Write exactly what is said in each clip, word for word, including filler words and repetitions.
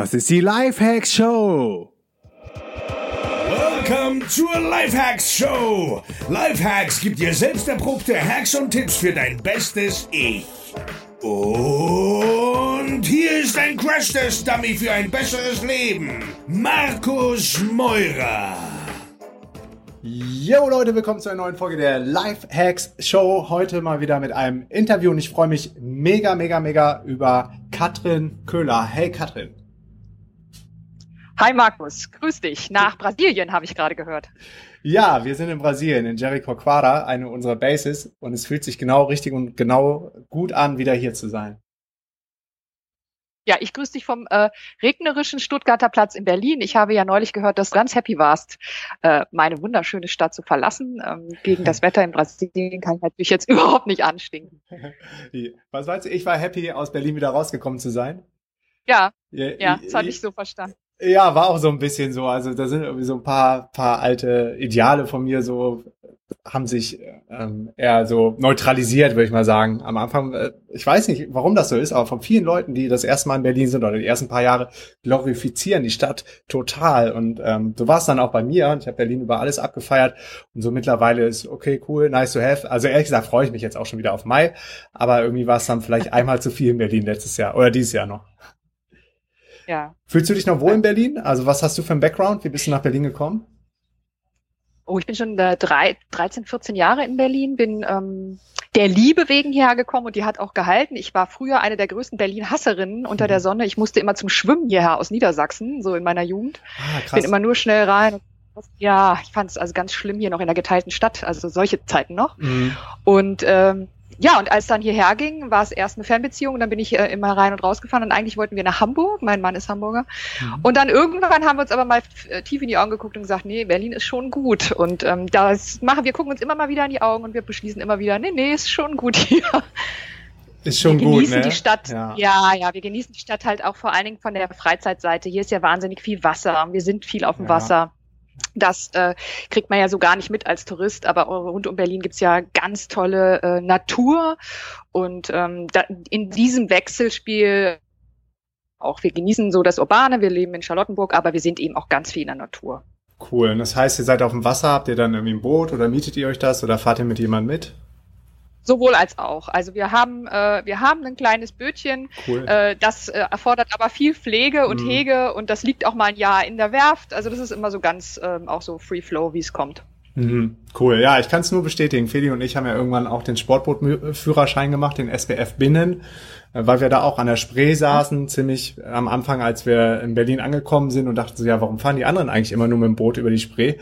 Das ist die Lifehacks Show. Willkommen zur Lifehacks Show. Lifehacks gibt dir selbst erprobte Hacks und Tipps für dein bestes Ich. Und hier ist ein Crash-Test-Dummy für ein besseres Leben. Markus Meurer. Yo Leute, willkommen zu einer neuen Folge der Lifehacks Show. Heute mal wieder mit einem Interview und ich freue mich mega, mega, mega über Katrin Köhler. Hey Katrin. Hi Markus, grüß dich. Nach Brasilien habe ich gerade gehört. Ja, wir sind in Brasilien, in Jericoacoara, eine unserer Bases, und es fühlt sich genau richtig und genau gut an, wieder hier zu sein. Ja, ich grüße dich vom äh, regnerischen Stuttgarter Platz in Berlin. Ich habe ja neulich gehört, dass du ganz happy warst, äh, meine wunderschöne Stadt zu verlassen. Ähm, gegen das Wetter in Brasilien kann ich natürlich jetzt überhaupt nicht anstinken. Was meinst du, ich war happy, aus Berlin wieder rausgekommen zu sein? Ja, ja, ja das hatte ich so verstanden. Ja, war auch so ein bisschen so. Also da sind irgendwie so ein paar paar alte Ideale von mir so, haben sich ähm, eher so neutralisiert, würde ich mal sagen. Am Anfang, äh, ich weiß nicht, warum das so ist, aber von vielen Leuten, die das erste Mal in Berlin sind oder die ersten paar Jahre, glorifizieren die Stadt total. Und ähm, so war es dann auch bei mir. Ich habe Berlin über alles abgefeiert. Und so mittlerweile ist, okay, cool, nice to have. Also ehrlich gesagt freue ich mich jetzt auch schon wieder auf Mai. Aber irgendwie war es dann vielleicht einmal zu viel in Berlin letztes Jahr oder dieses Jahr noch. Ja. Fühlst du dich noch wohl in Berlin? Also was hast du für einen Background? Wie bist du nach Berlin gekommen? Oh, ich bin schon äh, drei, dreizehn, vierzehn Jahre in Berlin, bin ähm, der Liebe wegen hierher gekommen und die hat auch gehalten. Ich war früher eine der größten Berlin-Hasserinnen unter mhm. der Sonne. Ich musste immer zum Schwimmen hierher aus Niedersachsen, so in meiner Jugend. Ah, krass. Bin immer nur schnell rein. Ja, ich fand es also ganz schlimm hier noch in der geteilten Stadt, also solche Zeiten noch. Mhm. Und ähm, ja, und als dann hierher ging, war es erst eine Fernbeziehung und dann bin ich äh, immer rein und rausgefahren und eigentlich wollten wir nach Hamburg, mein Mann ist Hamburger, mhm. und dann irgendwann haben wir uns aber mal f- tief in die Augen geguckt und gesagt, nee, Berlin ist schon gut und ähm, das machen wir, gucken uns immer mal wieder in die Augen und wir beschließen immer wieder, nee, nee, ist schon gut hier. Ist schon wir gut, genießen ne? die Stadt, ja. ja, ja, wir genießen die Stadt halt auch vor allen Dingen von der Freizeitseite, hier ist ja wahnsinnig viel Wasser und wir sind viel auf dem ja. Wasser. Das äh, kriegt man ja so gar nicht mit als Tourist, aber rund um Berlin gibt's ja ganz tolle äh, Natur und ähm, da, in diesem Wechselspiel auch, wir genießen so das Urbane, wir leben in Charlottenburg, aber wir sind eben auch ganz viel in der Natur. Cool, und das heißt, ihr seid auf dem Wasser, habt ihr dann irgendwie ein Boot oder mietet ihr euch das oder fahrt ihr mit jemandem mit? Sowohl als auch. Also wir haben äh, wir haben ein kleines Bötchen, cool. äh, das äh, erfordert aber viel Pflege und mm. Hege und das liegt auch mal ein Jahr in der Werft. Also das ist immer so ganz ähm, auch so Free Flow, wie es kommt. Mhm. Cool, ja, ich kann es nur bestätigen. Feli und ich haben ja irgendwann auch den Sportbootführerschein gemacht, den S B F Binnen, weil wir da auch an der Spree saßen, ziemlich am Anfang, als wir in Berlin angekommen sind und dachten so, ja, warum fahren die anderen eigentlich immer nur mit dem Boot über die Spree?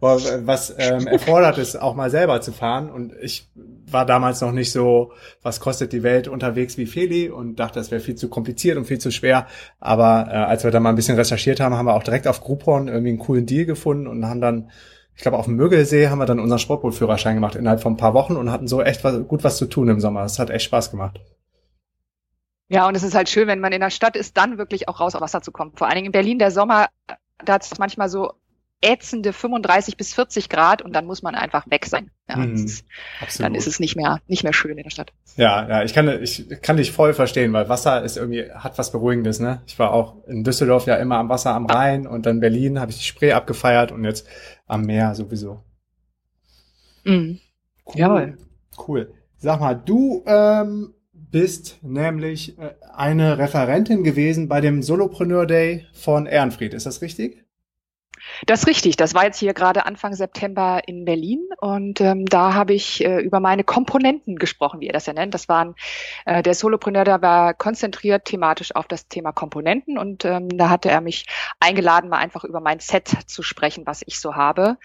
Was ähm, erfordert es, auch mal selber zu fahren. Und ich war damals noch nicht so, was kostet die Welt unterwegs wie Feli und dachte, das wäre viel zu kompliziert und viel zu schwer. Aber äh, als wir da mal ein bisschen recherchiert haben, haben wir auch direkt auf Groupon irgendwie einen coolen Deal gefunden und haben dann, ich glaube, auf dem Müggelsee haben wir dann unseren Sportbootführerschein gemacht innerhalb von ein paar Wochen und hatten so echt was, gut was zu tun im Sommer. Das hat echt Spaß gemacht. Ja, und es ist halt schön, wenn man in der Stadt ist, dann wirklich auch raus auf Wasser zu kommen. Vor allen Dingen in Berlin, der Sommer, da hat es manchmal so ätzende fünfunddreißig bis vierzig Grad und dann muss man einfach weg sein. Ja, mm, ist, dann ist es nicht mehr, nicht mehr schön in der Stadt. Ja, ja, ich kann, ich kann dich voll verstehen, weil Wasser ist irgendwie, hat was Beruhigendes, ne? Ich war auch in Düsseldorf ja immer am Wasser, am Rhein und dann Berlin habe ich die Spree abgefeiert und jetzt am Meer sowieso. Mm. Cool. Jawohl. Cool. Sag mal, du, ähm, bist nämlich eine Referentin gewesen bei dem Solopreneur Day von Ehrenfried. Ist das richtig? Das ist richtig. Das war jetzt hier gerade Anfang September in Berlin und ähm, da habe ich äh, über meine Komponenten gesprochen, wie ihr das ja nennt. Das waren äh, der Solopreneur, der war konzentriert thematisch auf das Thema Komponenten und ähm, da hatte er mich eingeladen, mal einfach über mein Set zu sprechen, was ich so habe,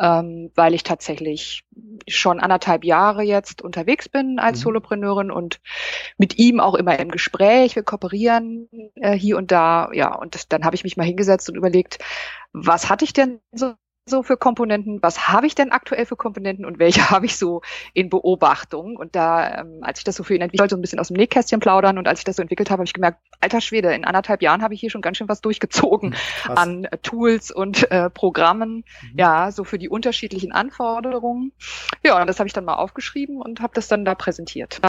ähm, weil ich tatsächlich schon anderthalb Jahre jetzt unterwegs bin als mhm. Solopreneurin und mit ihm auch immer im Gespräch. Wir kooperieren äh, hier und da. Ja, und das, dann habe ich mich mal hingesetzt und überlegt, was hatte ich denn so, so für Komponenten, was habe ich denn aktuell für Komponenten und welche habe ich so in Beobachtung? Und da, ähm, als ich das so für ihn entwickelt, sollte so ein bisschen aus dem Nähkästchen plaudern und als ich das so entwickelt habe, habe ich gemerkt, alter Schwede, in anderthalb Jahren habe ich hier schon ganz schön was durchgezogen Krass. an Tools und äh, Programmen, mhm. ja, so für die unterschiedlichen Anforderungen. Ja, und das habe ich dann mal aufgeschrieben und habe das dann da präsentiert.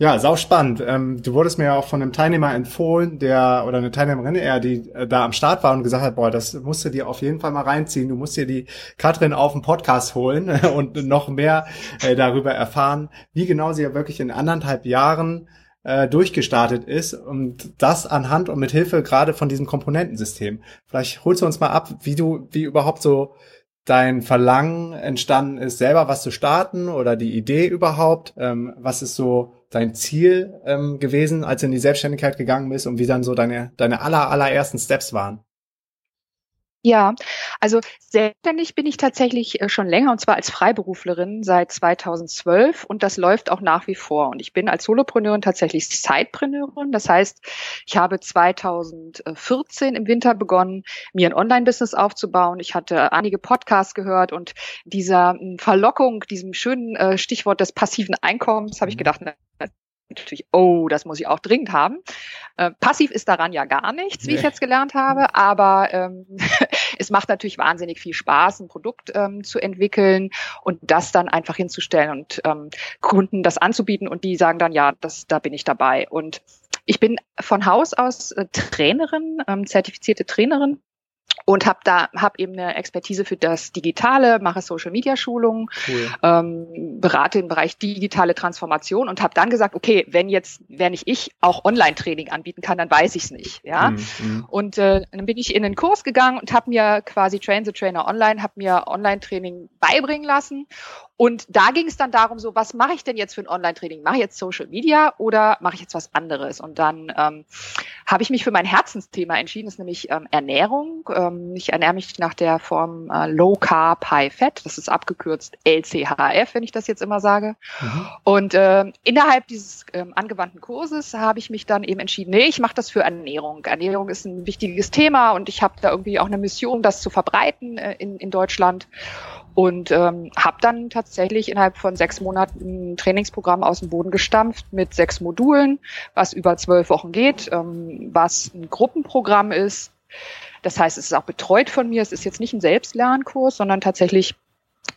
Ja, sau spannend. Ähm, du wurdest mir ja auch von einem Teilnehmer empfohlen, der oder eine Teilnehmerin eher, die äh, da am Start war und gesagt hat, boah, das musst du dir auf jeden Fall mal reinziehen. Du musst dir die Katrin auf den Podcast holen und noch mehr äh, darüber erfahren, wie genau sie ja wirklich in anderthalb Jahren äh, durchgestartet ist und das anhand und mit Hilfe gerade von diesem Komponentensystem. Vielleicht holst du uns mal ab, wie du, wie überhaupt so dein Verlangen entstanden ist, selber was zu starten oder die Idee überhaupt. Ähm, was ist so dein Ziel ähm, gewesen, als du in die Selbstständigkeit gegangen bist und wie dann so deine deine aller allerersten Steps waren? Ja, also selbstständig bin ich tatsächlich schon länger, und zwar als Freiberuflerin seit zweitausendzwölf, und das läuft auch nach wie vor. Und ich bin als Solopreneurin tatsächlich Sidepreneurin. Das heißt, ich habe zweitausendvierzehn im Winter begonnen, mir ein Online-Business aufzubauen. Ich hatte einige Podcasts gehört und dieser Verlockung, diesem schönen Stichwort des passiven Einkommens, habe ich gedacht, na, natürlich, oh, das muss ich auch dringend haben. Äh, passiv ist daran ja gar nichts, wie nee. ich jetzt gelernt habe, aber ähm, es macht natürlich wahnsinnig viel Spaß, ein Produkt ähm, zu entwickeln und das dann einfach hinzustellen und ähm, Kunden das anzubieten, und die sagen dann, ja, das, da bin ich dabei. Und ich bin von Haus aus äh, Trainerin, ähm, zertifizierte Trainerin. Und habe da hab eben eine Expertise für das Digitale, mache Social-Media-Schulungen, cool. ähm, berate im Bereich digitale Transformation und habe dann gesagt, okay, wenn jetzt, wenn ich, ich auch Online-Training anbieten kann, dann weiß ich es nicht. Ja? Mm-hmm. Und äh, dann bin ich in einen Kurs gegangen und habe mir quasi Train the Trainer Online, habe mir Online-Training beibringen lassen. Und da ging es dann darum, so, was mache ich denn jetzt für ein Online-Training? Mache ich jetzt Social Media oder mache ich jetzt was anderes? Und dann ähm, habe ich mich für mein Herzensthema entschieden, das ist nämlich ähm, Ernährung. Ähm, ich ernähre mich nach der Form äh, Low Carb High Fat, das ist abgekürzt L C H F, wenn ich das jetzt immer sage. Mhm. Und ähm, innerhalb dieses ähm, angewandten Kurses habe ich mich dann eben entschieden, nee, ich mache das für Ernährung. Ernährung ist ein wichtiges Thema und ich habe da irgendwie auch eine Mission, das zu verbreiten äh, in, in Deutschland. Und ähm, habe dann tatsächlich innerhalb von sechs Monaten ein Trainingsprogramm aus dem Boden gestampft mit sechs Modulen, was über zwölf Wochen geht, ähm, was ein Gruppenprogramm ist. Das heißt, es ist auch betreut von mir. Es ist jetzt nicht ein Selbstlernkurs, sondern tatsächlich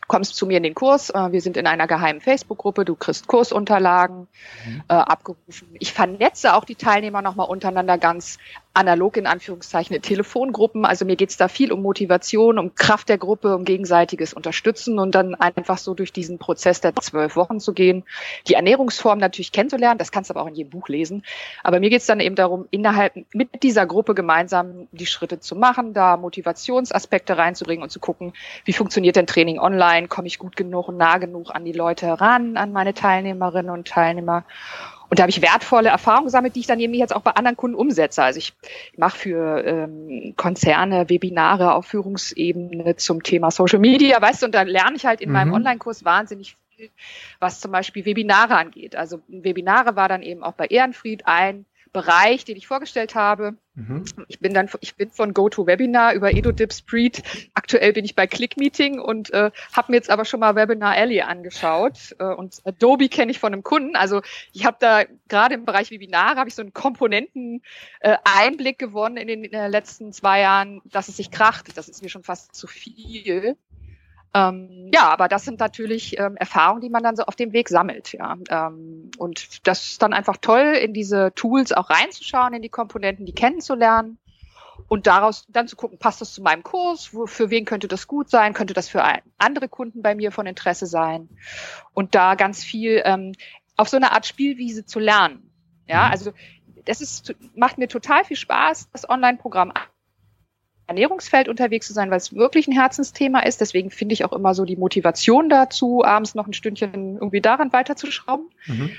kommst zu mir in den Kurs. Äh, wir sind in einer geheimen Facebook-Gruppe. Du kriegst Kursunterlagen mhm. äh, abgerufen. Ich vernetze auch die Teilnehmer nochmal untereinander ganz analog in Anführungszeichen in Telefongruppen. Also mir geht's da viel um Motivation, um Kraft der Gruppe, um gegenseitiges Unterstützen und dann einfach so durch diesen Prozess der zwölf Wochen zu gehen, die Ernährungsform natürlich kennenzulernen. Das kannst du aber auch in jedem Buch lesen. Aber mir geht's dann eben darum, innerhalb mit dieser Gruppe gemeinsam die Schritte zu machen, da Motivationsaspekte reinzubringen und zu gucken, wie funktioniert denn Training online? Komme ich gut genug und nah genug an die Leute heran, an meine Teilnehmerinnen und Teilnehmer? Und da habe ich wertvolle Erfahrungen gesammelt, die ich dann eben jetzt auch bei anderen Kunden umsetze. Also ich mache für ähm, Konzerne Webinare auf Führungsebene zum Thema Social Media, weißt du, und dann lerne ich halt in mhm. meinem Online-Kurs wahnsinnig viel, was zum Beispiel Webinare angeht. Also Webinare war dann eben auch bei Ehrenfried ein Bereich, den ich vorgestellt habe. Mhm. Ich bin dann, ich bin von GoToWebinar über EdoDip, Spree. Aktuell bin ich bei ClickMeeting und äh, habe mir jetzt aber schon mal Webinar Alley angeschaut. Äh, und Adobe kenne ich von einem Kunden. Also ich habe da gerade im Bereich Webinare habe ich so einen Komponenten äh, Einblick gewonnen in den äh, letzten zwei Jahren, dass es sich kracht. Das ist mir schon fast zu viel. Ähm, ja, aber das sind natürlich ähm, Erfahrungen, die man dann so auf dem Weg sammelt, ja. Ähm, und das ist dann einfach toll, in diese Tools auch reinzuschauen, in die Komponenten, die kennenzulernen und daraus dann zu gucken, passt das zu meinem Kurs? Wo, für wen könnte das gut sein? Könnte das für andere Kunden bei mir von Interesse sein? Und da ganz viel ähm, auf so eine Art Spielwiese zu lernen. Ja, also das ist, macht mir total viel Spaß, das Online-Programm Ernährungsfeld unterwegs zu sein, weil es wirklich ein Herzensthema ist. Deswegen finde ich auch immer so die Motivation dazu, abends noch ein Stündchen irgendwie daran weiterzuschrauben, mhm.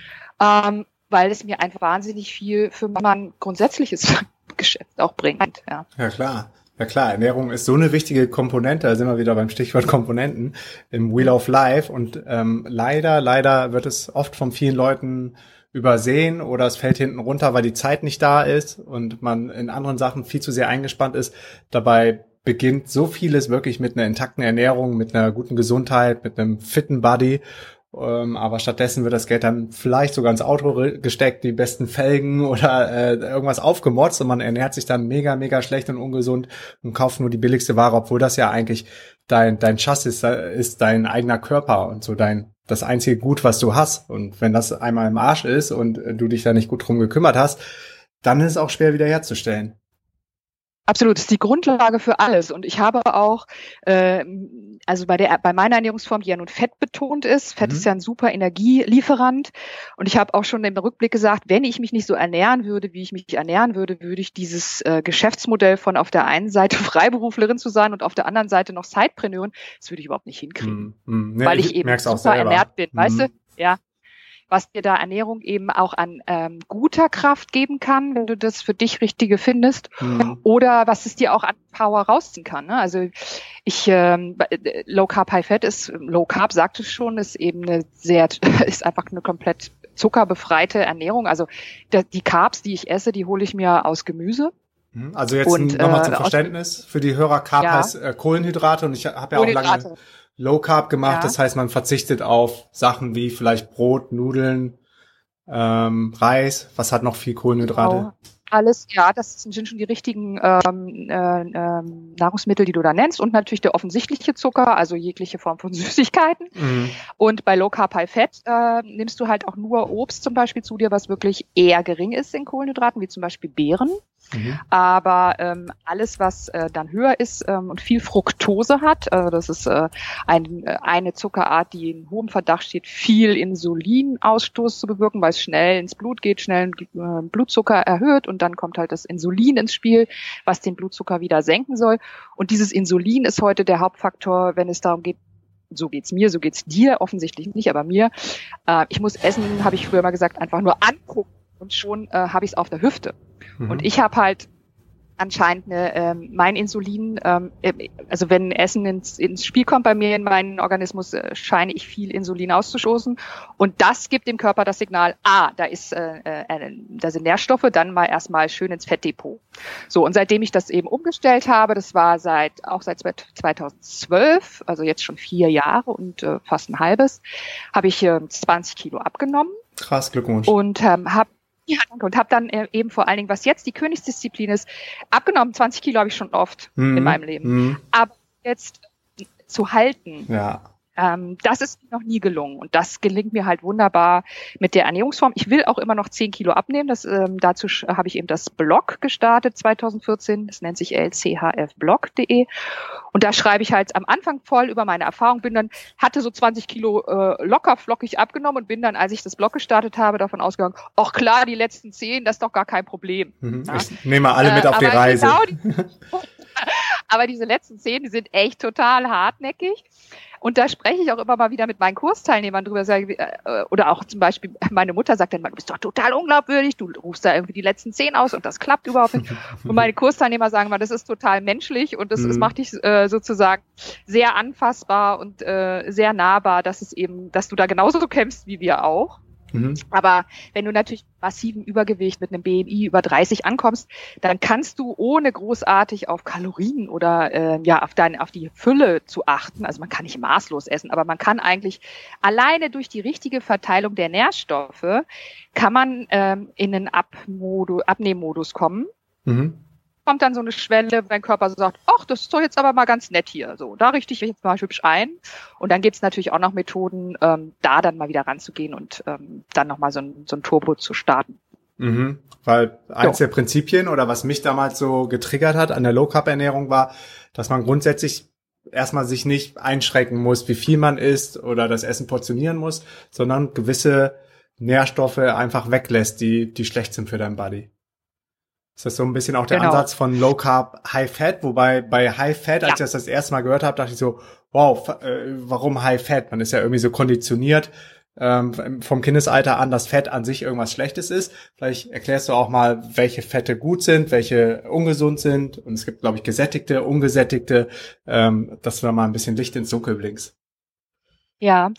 ähm, weil es mir einfach wahnsinnig viel für mein grundsätzliches Geschäft auch bringt. Ja, ja klar. Ja klar, Ernährung ist so eine wichtige Komponente, da sind wir wieder beim Stichwort Komponenten im Wheel of Life und ähm, leider, leider wird es oft von vielen Leuten übersehen oder es fällt hinten runter, weil die Zeit nicht da ist und man in anderen Sachen viel zu sehr eingespannt ist. Dabei beginnt so vieles wirklich mit einer intakten Ernährung, mit einer guten Gesundheit, mit einem fitten Body Ähm, aber stattdessen wird das Geld dann vielleicht sogar ins Auto gesteckt, die besten Felgen oder äh, irgendwas aufgemotzt und man ernährt sich dann mega, mega schlecht und ungesund und kauft nur die billigste Ware, obwohl das ja eigentlich dein dein Schatz ist, ist dein eigener Körper und so dein das einzige Gut, was du hast. Und wenn das einmal im Arsch ist und du dich da nicht gut drum gekümmert hast, dann ist es auch schwer wiederherzustellen. Absolut, das ist die Grundlage für alles. Und ich habe auch, äh, also bei der, bei meiner Ernährungsform, die ja nun fettbetont ist, Fett mhm. ist ja ein super Energielieferant. Und ich habe auch schon im Rückblick gesagt, wenn ich mich nicht so ernähren würde, wie ich mich ernähren würde, würde ich dieses äh, Geschäftsmodell von auf der einen Seite Freiberuflerin zu sein und auf der anderen Seite noch Sidepreneurin, das würde ich überhaupt nicht hinkriegen, mhm. nee, weil ich, ich eben super selber. ernährt bin, mhm. weißt du? Ja. Was dir da Ernährung eben auch an ähm, guter Kraft geben kann, wenn du das für dich Richtige findest, mhm. oder was es dir auch an Power rausziehen kann. Ne? Also ich ähm, Low Carb High Fat ist, Low Carb sagt es schon, ist eben eine sehr, ist einfach eine komplett zuckerbefreite Ernährung. Also der, die Carbs, die ich esse, die hole ich mir aus Gemüse. Also jetzt nochmal zum äh, Verständnis für die Hörer: Carb ja. heißt äh, Kohlenhydrate und ich habe ja auch lange Low Carb gemacht, ja. das heißt, man verzichtet auf Sachen wie vielleicht Brot, Nudeln, ähm, Reis. Was hat noch viel Kohlenhydrate? Genau. Alles, ja, das sind schon die richtigen ähm, äh, Nahrungsmittel, die du da nennst und natürlich der offensichtliche Zucker, also jegliche Form von Süßigkeiten. Mhm. Und bei Low Carb High Fat äh, nimmst du halt auch nur Obst zum Beispiel zu dir, was wirklich eher gering ist in Kohlenhydraten, wie zum Beispiel Beeren. Mhm. Aber ähm, alles, was äh, dann höher ist ähm, und viel Fructose hat, also das ist äh, ein, äh, eine Zuckerart, die in hohem Verdacht steht, viel Insulinausstoß zu bewirken, weil es schnell ins Blut geht, schnell äh, Blutzucker erhöht und dann kommt halt das Insulin ins Spiel, was den Blutzucker wieder senken soll. Und dieses Insulin ist heute der Hauptfaktor, wenn es darum geht, so geht's mir, so geht's dir, offensichtlich nicht, aber mir. Äh, ich muss essen, habe ich früher mal gesagt, einfach nur angucken. Und schon äh, habe ich es auf der Hüfte. Mhm. Und ich habe halt anscheinend eine, ähm, mein Insulin, ähm, also wenn Essen ins, ins Spiel kommt bei mir in meinen Organismus, äh, scheine ich viel Insulin auszustoßen. Und das gibt dem Körper das Signal, ah, da ist, äh, äh, da sind Nährstoffe, dann mal erstmal schön ins Fettdepot. So, und seitdem ich das eben umgestellt habe, das war seit auch seit zweitausendzwölf, also jetzt schon vier Jahre und äh, fast ein halbes, habe ich äh, zwanzig Kilo abgenommen. Krass, Glückwunsch. Und ähm, habe Ja, danke. Und habe dann eben vor allen Dingen, was jetzt die Königsdisziplin ist, abgenommen. zwanzig Kilo habe ich schon oft mhm. in meinem Leben. Mhm. Aber jetzt zu halten, ja. ähm, das ist noch nie gelungen. Und das gelingt mir halt wunderbar mit der Ernährungsform. Ich will auch immer noch zehn Kilo abnehmen. Das, ähm, dazu sch- habe ich eben das Blog gestartet zweitausendvierzehn. Das nennt sich l c h f blog punkt d e. Und da schreibe ich halt am Anfang voll über meine Erfahrung. Bin dann, hatte so zwanzig Kilo äh, locker flockig abgenommen und bin dann, als ich das Blog gestartet habe, davon ausgegangen, ach klar, die letzten zehn, das ist doch gar kein Problem. Mhm. Ja. Ich nehme mal alle mit äh, auf die Reise. Genau die, aber diese letzten zehn, die sind echt total hartnäckig. Und da spreche ich auch immer mal wieder mit meinen Kursteilnehmern drüber. Oder auch zum Beispiel, meine Mutter sagt dann mal, du bist doch total unglaubwürdig, du rufst da irgendwie die letzten zehn aus und das klappt überhaupt nicht. Und meine Kursteilnehmer sagen mal, das ist total menschlich und das, mhm. das macht dich äh, sozusagen sehr anfassbar und äh, sehr nahbar, dass es eben, dass du da genauso kämpfst wie wir auch. Mhm. Aber wenn du natürlich massiven Übergewicht mit einem B M I über dreißig ankommst, dann kannst du ohne großartig auf Kalorien oder äh, ja auf, dein, auf die Fülle zu achten, also man kann nicht maßlos essen, aber man kann eigentlich alleine durch die richtige Verteilung der Nährstoffe, kann man ähm, in einen Ab-Modus, Abnehmmodus kommen. Mhm. Kommt dann so eine Schwelle, wenn Körper so sagt, ach, das ist doch jetzt aber mal ganz nett hier. So, da richte ich mich jetzt mal hübsch ein. Und dann gibt's natürlich auch noch Methoden, ähm, da dann mal wieder ranzugehen und ähm, dann nochmal so ein, so ein Turbo zu starten. Mhm. Weil eins so. der Prinzipien oder was mich damals so getriggert hat an der Low-Carb-Ernährung war, dass man grundsätzlich erstmal sich nicht einschränken muss, wie viel man isst oder das Essen portionieren muss, sondern gewisse Nährstoffe einfach weglässt, die, die schlecht sind für deinen Body. Ist das so ein bisschen auch der genau. Ansatz von Low Carb High Fat? Wobei bei High Fat, als ja. ich das das erste Mal gehört habe, dachte ich so, wow, äh, warum High Fat? Man ist ja irgendwie so konditioniert ähm, vom Kindesalter an, dass Fett an sich irgendwas Schlechtes ist. Vielleicht erklärst du auch mal, welche Fette gut sind, welche ungesund sind. Und es gibt, glaube ich, gesättigte, ungesättigte, ähm, dass du da mal ein bisschen Licht ins Dunkel blinkst. Ja,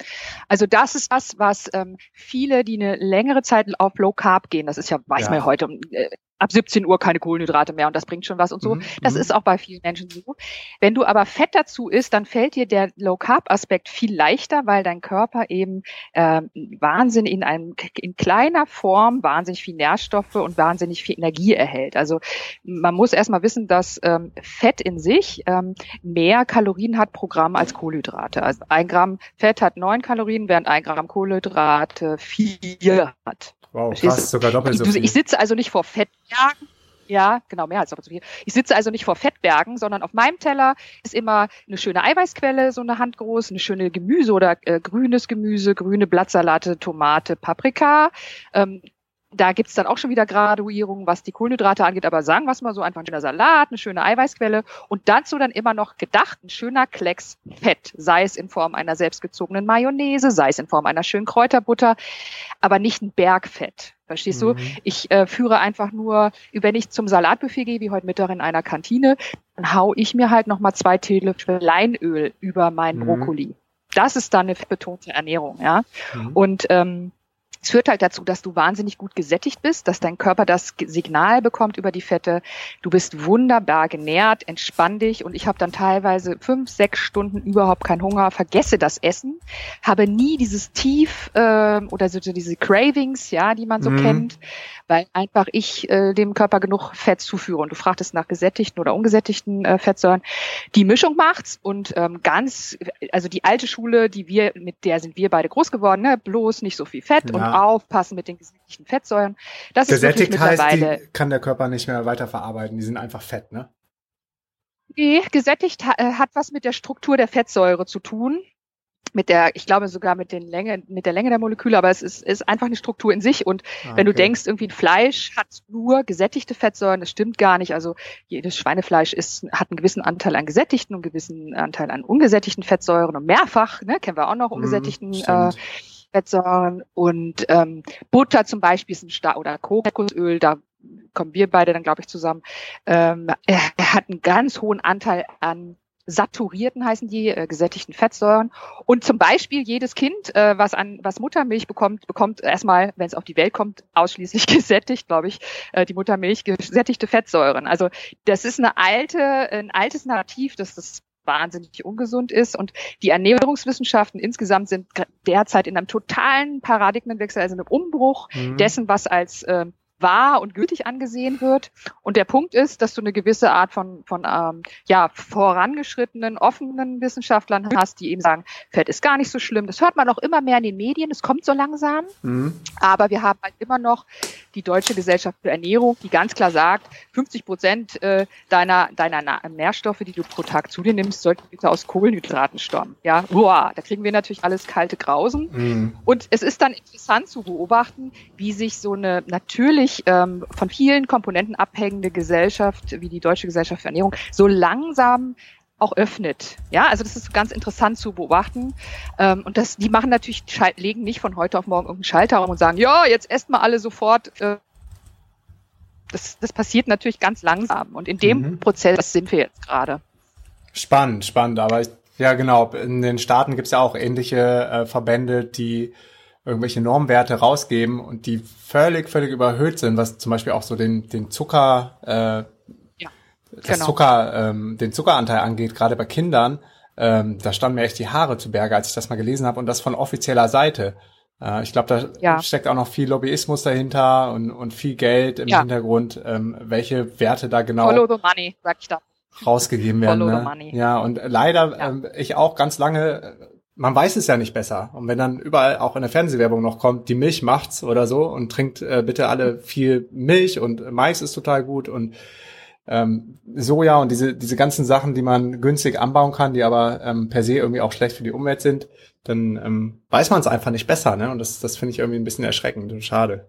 also das ist das, was ähm, viele, die eine längere Zeit auf Low Carb gehen, das ist ja, weiß ja. man ja heute, äh, ab siebzehn Uhr keine Kohlenhydrate mehr und das bringt schon was und so. Mhm. Das ist auch bei vielen Menschen so. Wenn du aber Fett dazu isst, dann fällt dir der Low-Carb-Aspekt viel leichter, weil dein Körper eben äh, Wahnsinn in, einem, in kleiner Form wahnsinnig viel Nährstoffe und wahnsinnig viel Energie erhält. Also man muss erstmal wissen, dass ähm, Fett in sich ähm, mehr Kalorien hat pro Gramm als Kohlenhydrate. Also ein Gramm Fett hat neun Kalorien, während ein Gramm Kohlenhydrate vier hat. Wow, fast sogar doppelt so viel. Ich sitze also nicht vor Fettbergen, ja, genau, mehr als doppelt so viel. Ich sitze also nicht vor Fettbergen, sondern auf meinem Teller ist immer eine schöne Eiweißquelle, so eine handgroß, eine schöne Gemüse oder äh, grünes Gemüse, grüne Blattsalate, Tomate, Paprika. Ähm, da gibt's dann auch schon wieder Graduierungen, was die Kohlenhydrate angeht, aber sagen wir es mal so, einfach ein schöner Salat, eine schöne Eiweißquelle und dazu dann immer noch gedacht, ein schöner Klecks Fett, sei es in Form einer selbstgezogenen Mayonnaise, sei es in Form einer schönen Kräuterbutter, aber nicht ein Bergfett. Verstehst du? Mhm. Ich äh, führe einfach nur, wenn ich zum Salatbuffet gehe, wie heute Mittag in einer Kantine, dann hau ich mir halt nochmal zwei Teelöffel Leinöl über meinen mhm. Brokkoli. Das ist dann eine fettbetonte Ernährung, ja. Mhm. Und ähm, es führt halt dazu, dass du wahnsinnig gut gesättigt bist, dass dein Körper das Signal bekommt über die Fette. Du bist wunderbar genährt, entspann dich und ich habe dann teilweise fünf, sechs Stunden überhaupt keinen Hunger, vergesse das Essen, habe nie dieses Tief äh, oder so diese Cravings, ja, die man so mhm. kennt, weil einfach ich äh, dem Körper genug Fett zuführe. Und du fragtest nach gesättigten oder ungesättigten äh, Fettsäuren. Die Mischung macht's und ähm, ganz, also die alte Schule, die wir mit der sind wir beide groß geworden, ne? Bloß nicht so viel Fett ja. und aufpassen mit den gesättigten Fettsäuren. Das gesättigt ist mittlerweile heißt, die kann der Körper nicht mehr weiterverarbeiten. Die sind einfach fett, ne? Nee, gesättigt ha- hat was mit der Struktur der Fettsäure zu tun. Mit der, ich glaube sogar mit, den Länge, mit der Länge der Moleküle, aber es ist, ist einfach eine Struktur in sich. Und ah, okay. wenn du denkst, irgendwie ein Fleisch hat nur gesättigte Fettsäuren, das stimmt gar nicht. Also jedes Schweinefleisch ist, hat einen gewissen Anteil an gesättigten und einen gewissen Anteil an ungesättigten Fettsäuren und mehrfach, ne, kennen wir auch noch, ungesättigten mm, Fettsäuren und ähm, Butter zum Beispiel ist ein Star- oder Kokosöl, da kommen wir beide dann, glaube ich, zusammen. Ähm, er, er hat einen ganz hohen Anteil an saturierten, heißen die, äh, gesättigten Fettsäuren. Und zum Beispiel jedes Kind, äh, was an was Muttermilch bekommt, bekommt erstmal, wenn es auf die Welt kommt, ausschließlich gesättigt, glaube ich, äh, die Muttermilch, gesättigte Fettsäuren. Also das ist eine alte, ein altes Narrativ, dass das wahnsinnig ungesund ist und die Ernährungswissenschaften insgesamt sind derzeit in einem totalen Paradigmenwechsel, also einem Umbruch mhm. dessen, was als äh, wahr und gültig angesehen wird. Und der Punkt ist, dass du eine gewisse Art von, von ähm, ja, vorangeschrittenen, offenen Wissenschaftlern hast, die eben sagen, Fett ist gar nicht so schlimm. Das hört man auch immer mehr in den Medien, es kommt so langsam. Mhm. Aber wir haben halt immer noch die Deutsche Gesellschaft für Ernährung, die ganz klar sagt, fünfzig Prozent äh, deiner, deiner Na- Nährstoffe, die du pro Tag zu dir nimmst, sollten bitte aus Kohlenhydraten stammen. Ja, boah, da kriegen wir natürlich alles kalte Grausen. Mhm. Und es ist dann interessant zu beobachten, wie sich so eine natürliche von vielen Komponenten abhängende Gesellschaft, wie die Deutsche Gesellschaft für Ernährung, so langsam auch öffnet. Ja, also das ist ganz interessant zu beobachten. Und das, die machen natürlich, legen nicht von heute auf morgen irgendeinen Schalter um und sagen, ja, jetzt esst mal alle sofort. Das, das passiert natürlich ganz langsam. Und in dem mhm. Prozess sind wir jetzt gerade. Spannend, spannend. Aber ich, ja, genau. In den Staaten gibt es ja auch ähnliche äh, Verbände, die irgendwelche Normwerte rausgeben und die völlig, völlig überhöht sind, was zum Beispiel auch so den, den Zucker, äh, ja, das genau. Zucker, ähm, den Zuckeranteil angeht, gerade bei Kindern. Ähm, da standen mir echt die Haare zu Berge, als ich das mal gelesen habe und das von offizieller Seite. Äh, ich glaube, da ja. steckt auch noch viel Lobbyismus dahinter und, und viel Geld im ja. Hintergrund, ähm, welche Werte da genau Follow the money, sag ich da. rausgegeben werden. Follow ne? the money. Ja, und leider, ja. Ähm, ich auch ganz lange, man weiß es ja nicht besser. Und wenn dann überall auch in der Fernsehwerbung noch kommt, die Milch macht's oder so und trinkt äh, bitte alle viel Milch und Mais ist total gut und ähm, Soja und diese diese ganzen Sachen, die man günstig anbauen kann, die aber ähm, per se irgendwie auch schlecht für die Umwelt sind, dann ähm, weiß man es einfach nicht besser, ne? Und das das finde ich irgendwie ein bisschen erschreckend und schade.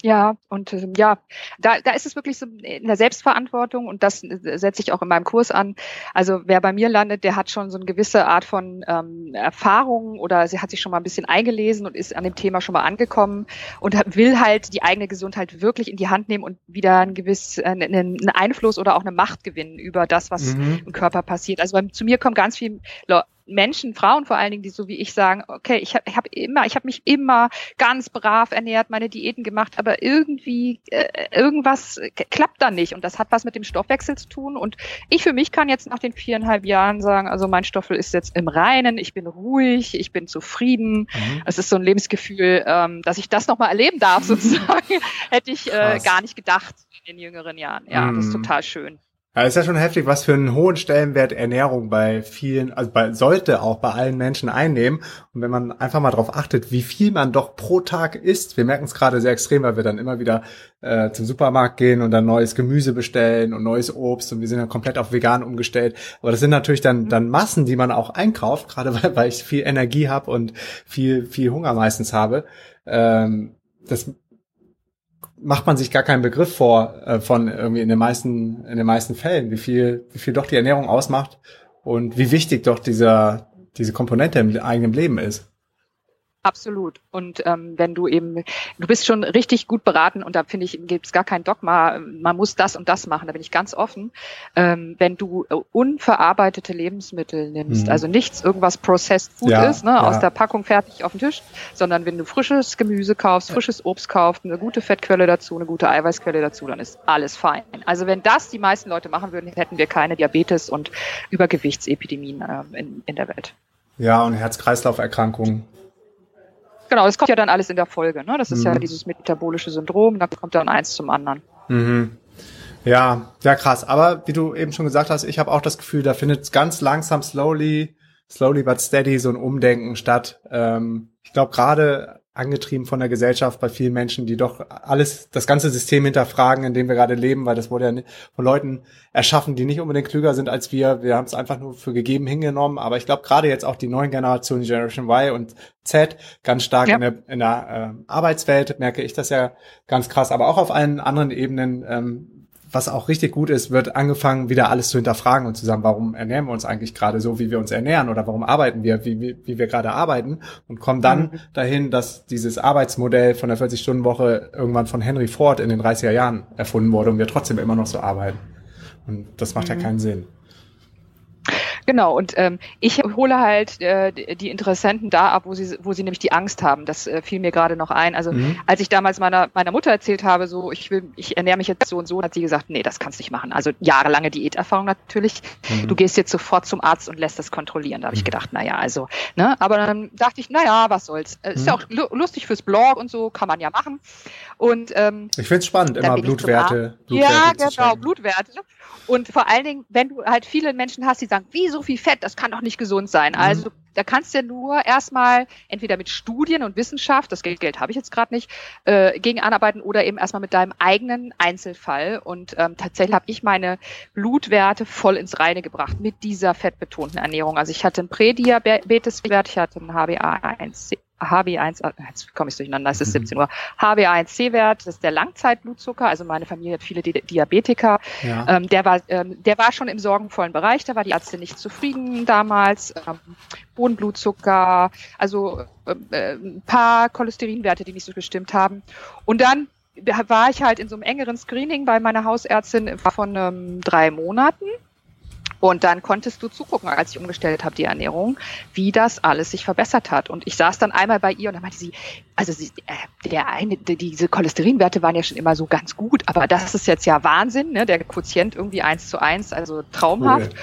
Ja, und ähm, ja, da, da ist es wirklich so in der Selbstverantwortung und das setze ich auch in meinem Kurs an. Also wer bei mir landet, der hat schon so eine gewisse Art von ähm, Erfahrung oder sie hat sich schon mal ein bisschen eingelesen und ist an dem Thema schon mal angekommen und hat, will halt die eigene Gesundheit wirklich in die Hand nehmen und wieder einen gewissen äh, einen Einfluss oder auch eine Macht gewinnen über das, was mhm. im Körper passiert. Also bei, zu mir kommen ganz viele Menschen, Frauen vor allen Dingen, die so wie ich sagen, okay, ich habe ich hab immer, ich habe mich immer ganz brav ernährt, meine Diäten gemacht, aber irgendwie äh, irgendwas k- klappt da nicht, und das hat was mit dem Stoffwechsel zu tun. Und ich für mich kann jetzt nach den viereinhalb Jahren sagen, also mein Stoffwechsel ist jetzt im Reinen, ich bin ruhig, ich bin zufrieden. Mhm. Es ist so ein Lebensgefühl, ähm, dass ich das nochmal erleben darf sozusagen, hätte ich äh, gar nicht gedacht in den jüngeren Jahren. Ja, mhm. Das ist total schön. Ja, ist ja schon heftig, was für einen hohen Stellenwert Ernährung bei vielen, also bei, sollte auch bei allen Menschen einnehmen. Und wenn man einfach mal darauf achtet, wie viel man doch pro Tag isst, wir merken es gerade sehr extrem, weil wir dann immer wieder äh, zum Supermarkt gehen und dann neues Gemüse bestellen und neues Obst, und wir sind dann komplett auf vegan umgestellt. Aber das sind natürlich dann dann Massen, die man auch einkauft, gerade weil, weil ich viel Energie habe und viel viel Hunger meistens habe. Ähm, das macht man sich gar keinen Begriff vor äh, von irgendwie in den meisten in den meisten Fällen, wie viel wie viel doch die Ernährung ausmacht und wie wichtig doch dieser diese Komponente im eigenen Leben ist. Absolut. Und ähm, wenn du eben, du bist schon richtig gut beraten, und da finde ich, gibt es gar kein Dogma, man muss das und das machen, da bin ich ganz offen. Ähm, wenn du unverarbeitete Lebensmittel nimmst, mhm. also nichts, irgendwas Processed Food ja, ist, ne, ja. aus der Packung fertig auf den Tisch, sondern wenn du frisches Gemüse kaufst, frisches Obst kaufst, eine gute Fettquelle dazu, eine gute Eiweißquelle dazu, dann ist alles fein. Also wenn das die meisten Leute machen würden, hätten wir keine Diabetes- und Übergewichtsepidemien ähm, in, in der Welt. Ja, und Herz-Kreislauf-Erkrankungen. Genau, das kommt ja dann alles in der Folge, ne? Das ist mhm. ja dieses metabolische Syndrom, da kommt dann eins zum anderen. Mhm. Ja, ja, krass. Aber wie du eben schon gesagt hast, ich habe auch das Gefühl, da findet ganz langsam, slowly, slowly but steady so ein Umdenken statt. Ähm, ich glaube, gerade angetrieben von der Gesellschaft bei vielen Menschen, die doch alles, das ganze System hinterfragen, in dem wir gerade leben, weil das wurde ja von Leuten erschaffen, die nicht unbedingt klüger sind als wir. Wir haben es einfach nur für gegeben hingenommen. Aber ich glaube, gerade jetzt auch die neuen Generationen, Generation Y und Z, ganz stark ja. in der, in der äh, Arbeitswelt, merke ich das ja ganz krass. Aber auch auf allen anderen Ebenen, ähm, was auch richtig gut ist, wird angefangen, wieder alles zu hinterfragen und zu sagen, warum ernähren wir uns eigentlich gerade so, wie wir uns ernähren, oder warum arbeiten wir, wie, wie, wie wir gerade arbeiten, und kommen dann mhm. dahin, dass dieses Arbeitsmodell von der vierzig-Stunden-Woche irgendwann von Henry Ford in den dreißiger Jahren erfunden wurde und wir trotzdem immer noch so arbeiten. Und das macht mhm. ja keinen Sinn. Genau, und ähm, ich hole halt äh, die Interessenten da ab, wo sie wo sie nämlich die Angst haben. Das äh, fiel mir gerade noch ein. Also mhm. als ich damals meiner meiner Mutter erzählt habe, so ich will ich ernähre mich jetzt so und so, hat sie gesagt, nee, das kannst du nicht machen. Also jahrelange Diäterfahrung natürlich. Mhm. Du gehst jetzt sofort zum Arzt und lässt das kontrollieren. Da habe ich gedacht, naja, also, ne? Aber dann dachte ich, naja, was soll's. Äh, ist mhm. ja auch lu- lustig fürs Blog und so, kann man ja machen. Und ähm, ich finde es spannend, immer Blutwerte, Blutwerte. Ja, genau, Blutwerte. Und vor allen Dingen, wenn du halt viele Menschen hast, die sagen, wieso so viel Fett, das kann doch nicht gesund sein. Mhm. Also da kannst du ja nur erstmal entweder mit Studien und Wissenschaft, das Geld, Geld habe ich jetzt gerade nicht, äh, gegen anarbeiten, oder eben erstmal mit deinem eigenen Einzelfall. Und ähm, tatsächlich habe ich meine Blutwerte voll ins Reine gebracht mit dieser fettbetonten Ernährung. Also ich hatte einen Prädiabeteswert, ich hatte einen H B A eins C. H B A eins, jetzt komme ich durcheinander, es ist siebzehn Uhr, H B A eins C-Wert, das ist der Langzeitblutzucker, also meine Familie hat viele Di- Diabetiker, ja. ähm, der war ähm, der war schon im sorgenvollen Bereich, da war die Ärztin nicht zufrieden damals, ähm, Bodenblutzucker, also äh, ein paar Cholesterinwerte, die nicht so gestimmt haben, und dann war ich halt in so einem engeren Screening bei meiner Hausärztin von ähm, drei Monaten. Und dann konntest du zugucken, als ich umgestellt habe, die Ernährung, wie das alles sich verbessert hat. Und ich saß dann einmal bei ihr und dann meinte sie, also sie, äh, der eine, die, diese Cholesterinwerte waren ja schon immer so ganz gut, aber das ist jetzt ja Wahnsinn, ne? Der Quotient irgendwie eins zu eins, also traumhaft. Okay.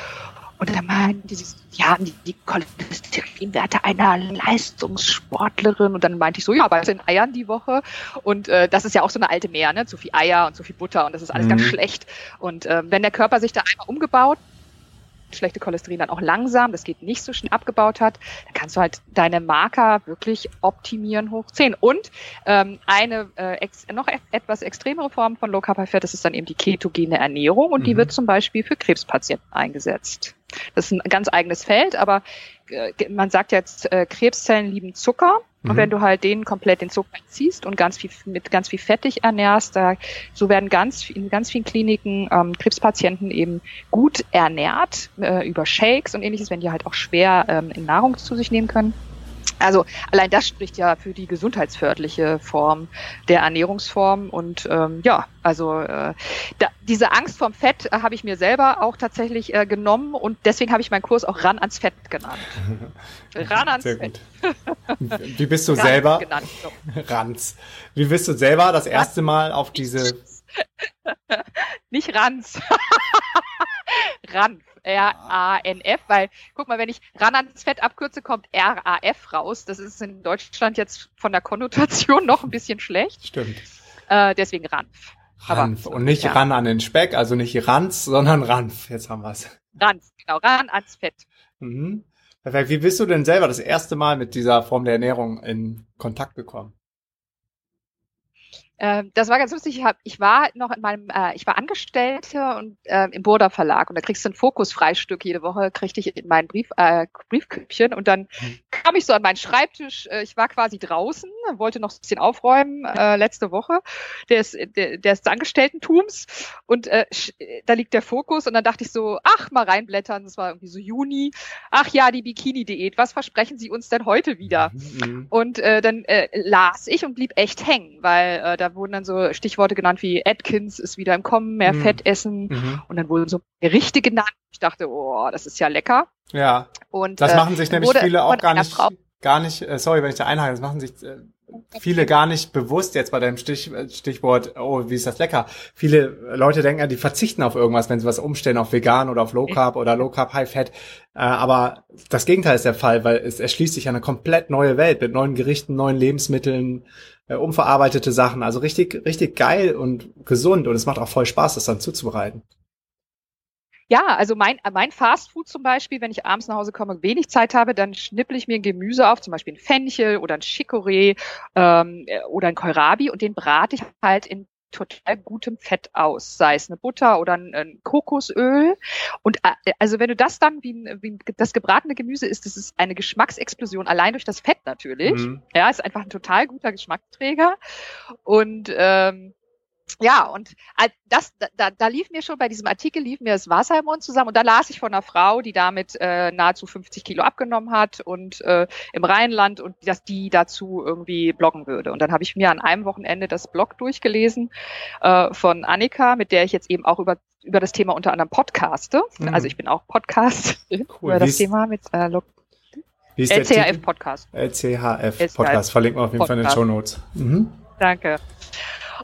Und dann meinte sie, ja, die, die Cholesterinwerte einer Leistungssportlerin. Und dann meinte ich so, ja, bei den Eiern die Woche. Und äh, das ist ja auch so eine alte Mär, ne? Zu viel Eier und zu viel Butter und das ist alles mhm. ganz schlecht. Und äh, wenn der Körper sich da einmal umgebaut, schlechte Cholesterin dann auch langsam, das geht nicht so schnell, abgebaut hat, dann kannst du halt deine Marker wirklich optimieren hoch zehn. Und ähm, eine äh, ex- noch e- etwas extremere Form von Low Carb High Fat, das ist dann eben die ketogene Ernährung, und mhm. die wird zum Beispiel für Krebspatienten eingesetzt. Das ist ein ganz eigenes Feld, aber äh, man sagt jetzt, äh, Krebszellen lieben Zucker. Und mhm. wenn du halt denen komplett den Zucker entziehst und ganz viel mit ganz viel fettig ernährst, da, so werden ganz in ganz vielen Kliniken ähm, Krebspatienten eben gut ernährt äh, über Shakes und ähnliches, wenn die halt auch schwer ähm, in Nahrung zu sich nehmen können. Also allein das spricht ja für die gesundheitsförderliche Form der Ernährungsform. Und ähm, ja, also äh, da, diese Angst vom Fett äh, habe ich mir selber auch tatsächlich äh, genommen und deswegen habe ich meinen Kurs auch Ran ans Fett genannt. Ran ans Sehr Fett. Gut. Wie bist du Ranz selber? Genannt, so. Ranz. Wie bist du selber das erste Mal auf diese... Nicht Ranz. Ranf, R A N F, weil, guck mal, wenn ich Ran ans Fett abkürze, kommt R A F raus. Das ist in Deutschland jetzt von der Konnotation noch ein bisschen schlecht. Stimmt. Äh, deswegen Ranf. Ranf aber, und nicht ja. Ran an den Speck, also nicht Ranz, sondern Ranf. Jetzt haben wir es. Ranz, genau, Ran ans Fett. Mhm. Perfekt. Wie bist du denn selber das erste Mal mit dieser Form der Ernährung in Kontakt gekommen? Das war ganz lustig. Ich war noch in meinem, ich war Angestellte und äh, im Burda Verlag und da kriegst du ein Fokus-Freistück jede Woche, kriegte ich in mein Brief, äh, Briefköpfchen und dann kam ich so an meinen Schreibtisch. Ich war quasi draußen, wollte noch ein bisschen aufräumen äh, letzte Woche des, des Angestelltentums und äh, da liegt der Fokus und dann dachte ich so, ach, mal reinblättern. Das war irgendwie so Juni. Ach ja, die Bikini-Diät. Was versprechen Sie uns denn heute wieder? Mhm. Und äh, dann äh, las ich und blieb echt hängen, weil äh, da wurden dann so Stichworte genannt wie Atkins ist wieder im Kommen, mehr mhm. Fett essen. Mhm. Und dann wurden so Gerichte genannt. Ich dachte, oh, das ist ja lecker. Ja, und das äh, machen sich nämlich viele auch gar nicht, gar nicht, äh, sorry, wenn ich da einhake, das machen sich äh, viele gar nicht bewusst jetzt bei deinem Stich, Stichwort, oh, wie ist das lecker. Viele Leute denken ja, die verzichten auf irgendwas, wenn sie was umstellen, auf vegan oder auf Low Carb oder Low Carb High Fat. Äh, aber das Gegenteil ist der Fall, weil es erschließt sich ja eine komplett neue Welt mit neuen Gerichten, neuen Lebensmitteln, umverarbeitete Sachen, also richtig richtig geil und gesund und es macht auch voll Spaß, das dann zuzubereiten. Ja, also mein mein Fastfood zum Beispiel, wenn ich abends nach Hause komme und wenig Zeit habe, dann schnipple ich mir ein Gemüse auf, zum Beispiel ein Fenchel oder ein Chicorée ähm, oder ein Kohlrabi und den brate ich halt in total gutem Fett aus, sei es eine Butter oder ein, ein Kokosöl. Und also wenn du das dann wie, ein, wie das gebratene Gemüse isst, das ist eine Geschmacksexplosion, allein durch das Fett natürlich. Mhm. Ja, ist einfach ein total guter Geschmacksträger. Und ähm, ja, und das da, da lief mir schon bei diesem Artikel lief mir das Wasser im Mund zusammen und da las ich von einer Frau, die damit äh, nahezu fünfzig Kilo abgenommen hat und äh, im Rheinland und dass die dazu irgendwie bloggen würde. Und dann habe ich mir an einem Wochenende das Blog durchgelesen äh, von Annika, mit der ich jetzt eben auch über über das Thema unter anderem podcaste. Mhm. Also ich bin auch Podcast cool. über das Thema mit äh, L C H F Podcast. L C H F Podcast verlinken wir auf jeden Fall in den Shownotes. Mhm. Danke.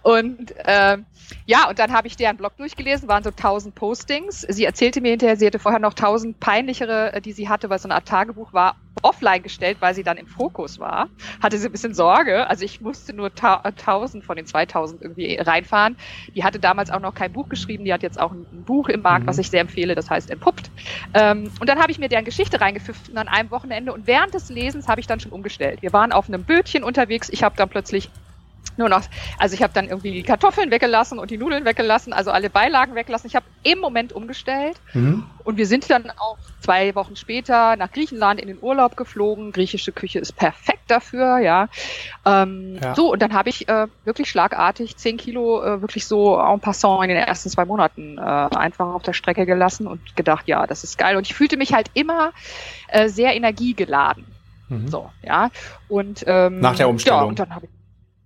Und äh, ja, und dann habe ich deren Blog durchgelesen, waren so tausend Postings. Sie erzählte mir hinterher, sie hätte vorher noch tausend peinlichere, die sie hatte, weil so eine Art Tagebuch war, offline gestellt, weil sie dann im Fokus war. Hatte sie ein bisschen Sorge. Also ich musste nur tausend von den zweitausend irgendwie reinfahren. Die hatte damals auch noch kein Buch geschrieben. Die hat jetzt auch ein Buch im Markt, mhm. was ich sehr empfehle. Das heißt Entpuppt. Ähm, und dann habe ich mir deren Geschichte reingepfiffen an einem Wochenende. Und während des Lesens habe ich dann schon umgestellt. Wir waren auf einem Bötchen unterwegs. Ich habe dann plötzlich... Nur noch, also ich habe dann irgendwie die Kartoffeln weggelassen und die Nudeln weggelassen, also alle Beilagen weggelassen. Ich habe im Moment umgestellt mhm. und wir sind dann auch zwei Wochen später nach Griechenland in den Urlaub geflogen. Griechische Küche ist perfekt dafür, ja. Ähm, ja. So, und dann habe ich äh, wirklich schlagartig zehn Kilo äh, wirklich so en passant in den ersten zwei Monaten äh, einfach auf der Strecke gelassen und gedacht, ja, das ist geil. Und ich fühlte mich halt immer äh, sehr energiegeladen. Mhm. So, ja. Und ähm, nach der Umstellung. Ja, und dann habe ich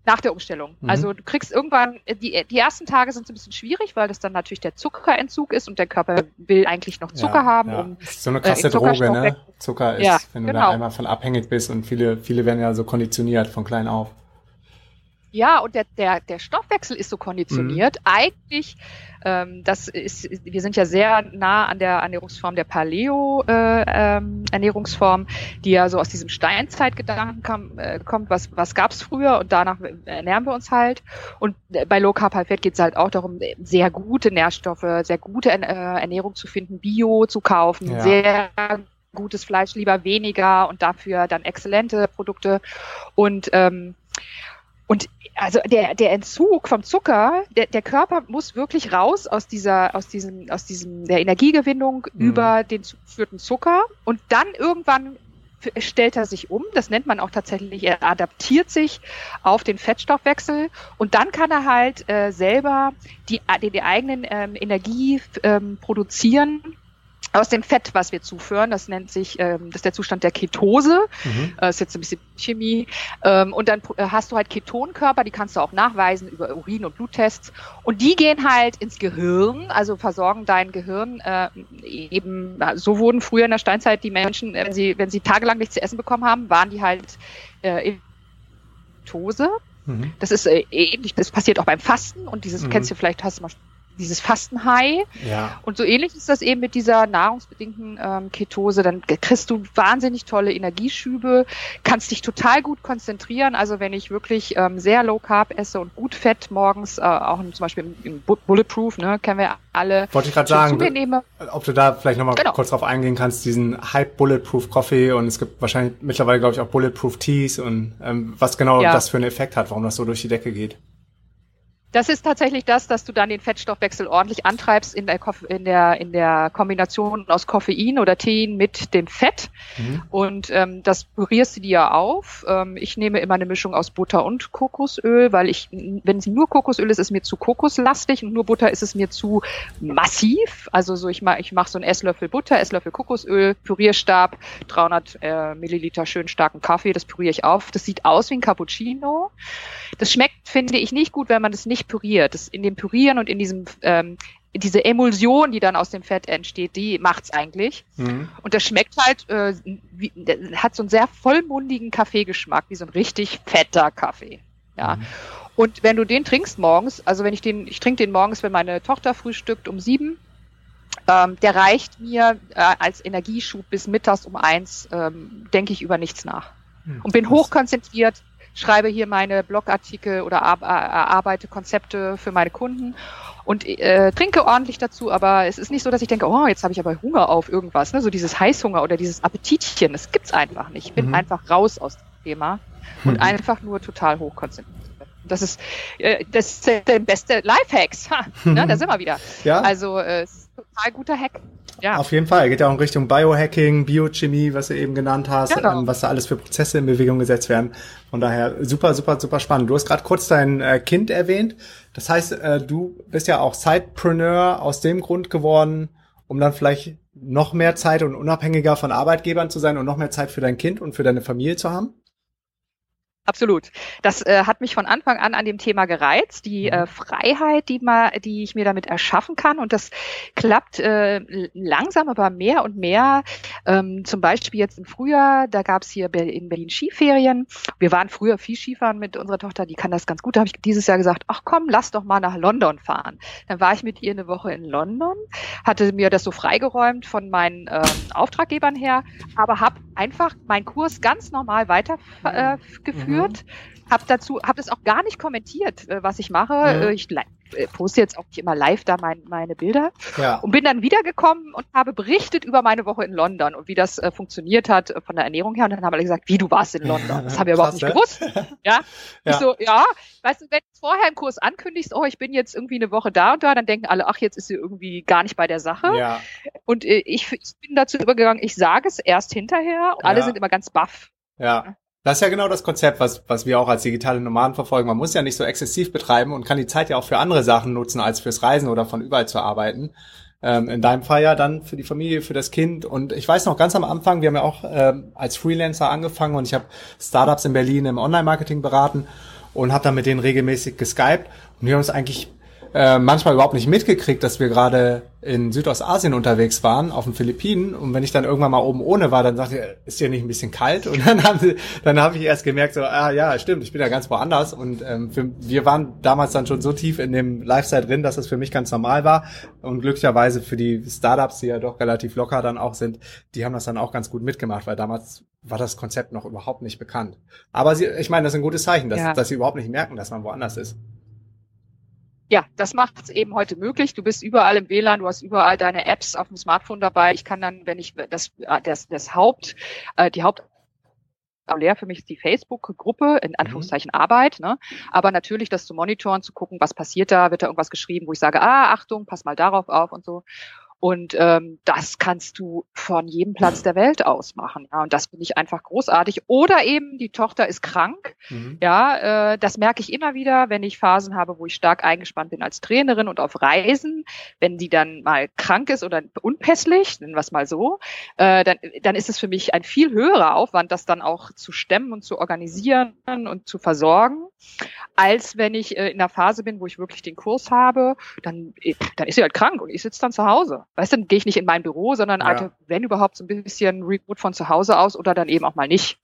Nach der Umstellung. Mhm. Also du kriegst irgendwann, die, die ersten Tage sind so ein bisschen schwierig, weil das dann natürlich der Zuckerentzug ist und der Körper will eigentlich noch Zucker ja, haben. Ja. Um, das ist so eine krasse äh, Droge, ne? Zucker ist, ja, wenn du genau. da einmal von abhängig bist und viele viele werden ja so konditioniert von klein auf. Ja, und der, der, der Stoffwechsel ist so konditioniert. Mhm. Eigentlich, ähm, das ist, wir sind ja sehr nah an der Ernährungsform der Paleo-Ernährungsform, äh, ähm, die ja so aus diesem Steinzeitgedanken kam, äh, kommt, was, was gab's früher und danach ernähren wir uns halt. Und bei Low Carb High Fat geht es halt auch darum, sehr gute Nährstoffe, sehr gute äh, Ernährung zu finden, Bio zu kaufen, ja. sehr gutes Fleisch, lieber weniger und dafür dann exzellente Produkte. Und ähm, Und also der der Entzug vom Zucker, der der Körper muss wirklich raus aus dieser aus diesem aus diesem der Energiegewinnung mhm. über den zugeführten Zucker und dann irgendwann stellt er sich um, das nennt man auch tatsächlich, er adaptiert sich auf den Fettstoffwechsel und dann kann er halt äh, selber die die, die eigenen ähm, Energie ähm, produzieren aus dem Fett, was wir zuführen. Das nennt sich, ähm, das ist der Zustand der Ketose. Mhm. Das ist jetzt ein bisschen Chemie. Ähm, und dann hast du halt Ketonkörper, die kannst du auch nachweisen über Urin- und Bluttests. Und die gehen halt ins Gehirn, also versorgen dein Gehirn äh, eben, so wurden früher in der Steinzeit die Menschen, wenn sie, wenn sie tagelang nichts zu essen bekommen haben, waren die halt äh, in Ketose. Mhm. Das ist äh, ähnlich, das passiert auch beim Fasten und dieses, mhm. kennst du vielleicht, hast du mal dieses Fastenhigh. Ja. Und so ähnlich ist das eben mit dieser nahrungsbedingten ähm, Ketose. Dann kriegst du wahnsinnig tolle Energieschübe, kannst dich total gut konzentrieren. Also wenn ich wirklich ähm, sehr Low Carb esse und gut Fett morgens, äh, auch zum Beispiel im, im Bulletproof, ne, kennen wir alle. Wollte ich gerade sagen, du, ob du da vielleicht nochmal genau. kurz drauf eingehen kannst, diesen Hype Bulletproof Coffee, und es gibt wahrscheinlich mittlerweile, glaube ich, auch Bulletproof Teas und ähm, was genau ja. das für einen Effekt hat, warum das so durch die Decke geht. Das ist tatsächlich das, dass du dann den Fettstoffwechsel ordentlich antreibst in der, in der, in der Kombination aus Koffein oder Tein mit dem Fett. Mhm. Und ähm, das pürierst du dir auf. Ähm, ich nehme immer eine Mischung aus Butter und Kokosöl, weil ich, wenn es nur Kokosöl ist, ist es mir zu kokoslastig und nur Butter ist es mir zu massiv. Also so ich mache ich mach so einen Esslöffel Butter, Esslöffel Kokosöl, Pürierstab, dreihundert äh, Milliliter schön starken Kaffee, das püriere ich auf. Das sieht aus wie ein Cappuccino. Das schmeckt, finde ich, nicht gut, wenn man das nicht püriert. Das in dem Pürieren und in diesem ähm, diese Emulsion, die dann aus dem Fett entsteht, die macht's eigentlich. Mhm. Und das schmeckt halt, äh, wie, hat so einen sehr vollmundigen Kaffeegeschmack, wie so ein richtig fetter Kaffee. Ja. Mhm. Und wenn du den trinkst morgens, also wenn ich den, ich trinke den morgens, wenn meine Tochter frühstückt um sieben. Ähm, der reicht mir äh, als Energieschub bis mittags um eins. Ähm, denke ich über nichts nach mhm. und bin hochkonzentriert. Schreibe hier meine Blogartikel oder erarbeite Konzepte für meine Kunden und äh, trinke ordentlich dazu, aber es ist nicht so, dass ich denke, oh, jetzt habe ich aber Hunger auf irgendwas, ne? So dieses Heißhunger oder dieses Appetitchen, das gibt's einfach nicht. Ich bin mhm. einfach raus aus dem Thema und mhm. einfach nur total hochkonzentriert. Das ist äh, das ist der beste Lifehacks, ha, ne? Da sind wir wieder. Ja. Also äh, es ist ein total guter Hack. Ja. Auf jeden Fall. Geht ja auch in Richtung Biohacking, Biochemie, was du eben genannt hast, genau. ähm, was da alles für Prozesse in Bewegung gesetzt werden. Von daher super, super, super spannend. Du hast gerade kurz dein äh, Kind erwähnt. Das heißt, äh, du bist ja auch Sidepreneur aus dem Grund geworden, um dann vielleicht noch mehr Zeit und unabhängiger von Arbeitgebern zu sein und noch mehr Zeit für dein Kind und für deine Familie zu haben? Absolut. Das äh, hat mich von Anfang an an dem Thema gereizt, die äh, Freiheit, die, mal, die ich mir damit erschaffen kann. Und das klappt äh, langsam, aber mehr und mehr. Ähm, zum Beispiel jetzt im Frühjahr, da gab es hier in Berlin Skiferien. Wir waren früher viel Skifahren mit unserer Tochter, die kann das ganz gut. Da habe ich dieses Jahr gesagt, ach komm, lass doch mal nach London fahren. Dann war ich mit ihr eine Woche in London, hatte mir das so freigeräumt von meinen äh, Auftraggebern her, aber habe einfach meinen Kurs ganz normal weitergeführt. Äh, Hab dazu, hab das auch gar nicht kommentiert, was ich mache. Ja. Ich poste jetzt auch nicht immer live da mein, meine Bilder ja. und bin dann wiedergekommen und habe berichtet über meine Woche in London und wie das funktioniert hat von der Ernährung her. Und dann haben alle gesagt, wie, du warst in London? Das habe ich überhaupt nicht gewusst. Ja? Ja. Ich so, ja, weißt du, wenn du vorher im Kurs ankündigst, oh, ich bin jetzt irgendwie eine Woche da und da, dann denken alle, ach, jetzt ist sie irgendwie gar nicht bei der Sache. Ja. Und ich, ich bin dazu übergegangen, ich sage es erst hinterher und alle ja. sind immer ganz baff. Ja. Das ist ja genau das Konzept, was was wir auch als digitale Nomaden verfolgen. Man muss ja nicht so exzessiv betreiben und kann die Zeit ja auch für andere Sachen nutzen, als fürs Reisen oder von überall zu arbeiten. Ähm, in deinem Fall ja dann für die Familie, für das Kind. Und ich weiß noch, ganz am Anfang, wir haben ja auch ähm, als Freelancer angefangen und ich habe Startups in Berlin im Online-Marketing beraten und habe dann mit denen regelmäßig geskypt. Und wir haben uns eigentlich äh, manchmal überhaupt nicht mitgekriegt, dass wir gerade in Südostasien unterwegs waren, auf den Philippinen, und wenn ich dann irgendwann mal oben ohne war, dann sagte ich, ist hier nicht ein bisschen kalt? Und dann haben sie, dann habe ich erst gemerkt, so, ah ja, stimmt, ich bin ja ganz woanders. Und ähm, für, wir waren damals dann schon so tief in dem Lifestyle drin, dass das für mich ganz normal war. Und glücklicherweise für die Startups, die ja doch relativ locker dann auch sind, die haben das dann auch ganz gut mitgemacht, weil damals war das Konzept noch überhaupt nicht bekannt. Aber sie, ich meine, das ist ein gutes Zeichen, dass, ja. dass sie überhaupt nicht merken, dass man woanders ist. Ja, das macht es eben heute möglich. Du bist überall im W L A N, du hast überall deine Apps auf dem Smartphone dabei. Ich kann dann, wenn ich das, das, das Haupt, äh, die Haupt für mich ist die Facebook-Gruppe, in Anführungszeichen mhm. Arbeit, ne? Aber natürlich das zu monitoren, zu gucken, was passiert da, wird da irgendwas geschrieben, wo ich sage, ah, Achtung, pass mal darauf auf und so. Und ähm, das kannst du von jedem Platz der Welt aus machen. Ja, und das finde ich einfach großartig. Oder eben die Tochter ist krank. Mhm. Ja, äh, das merke ich immer wieder, wenn ich Phasen habe, wo ich stark eingespannt bin als Trainerin und auf Reisen. Wenn die dann mal krank ist oder unpässlich, nennen wir es mal so, äh, dann, dann ist es für mich ein viel höherer Aufwand, das dann auch zu stemmen und zu organisieren und zu versorgen, als wenn ich äh, in der Phase bin, wo ich wirklich den Kurs habe, dann, dann ist sie halt krank und ich sitze dann zu Hause. Weißt du, dann gehe ich nicht in mein Büro, sondern ja. Alter, wenn überhaupt so ein bisschen remote von zu Hause aus oder dann eben auch mal nicht.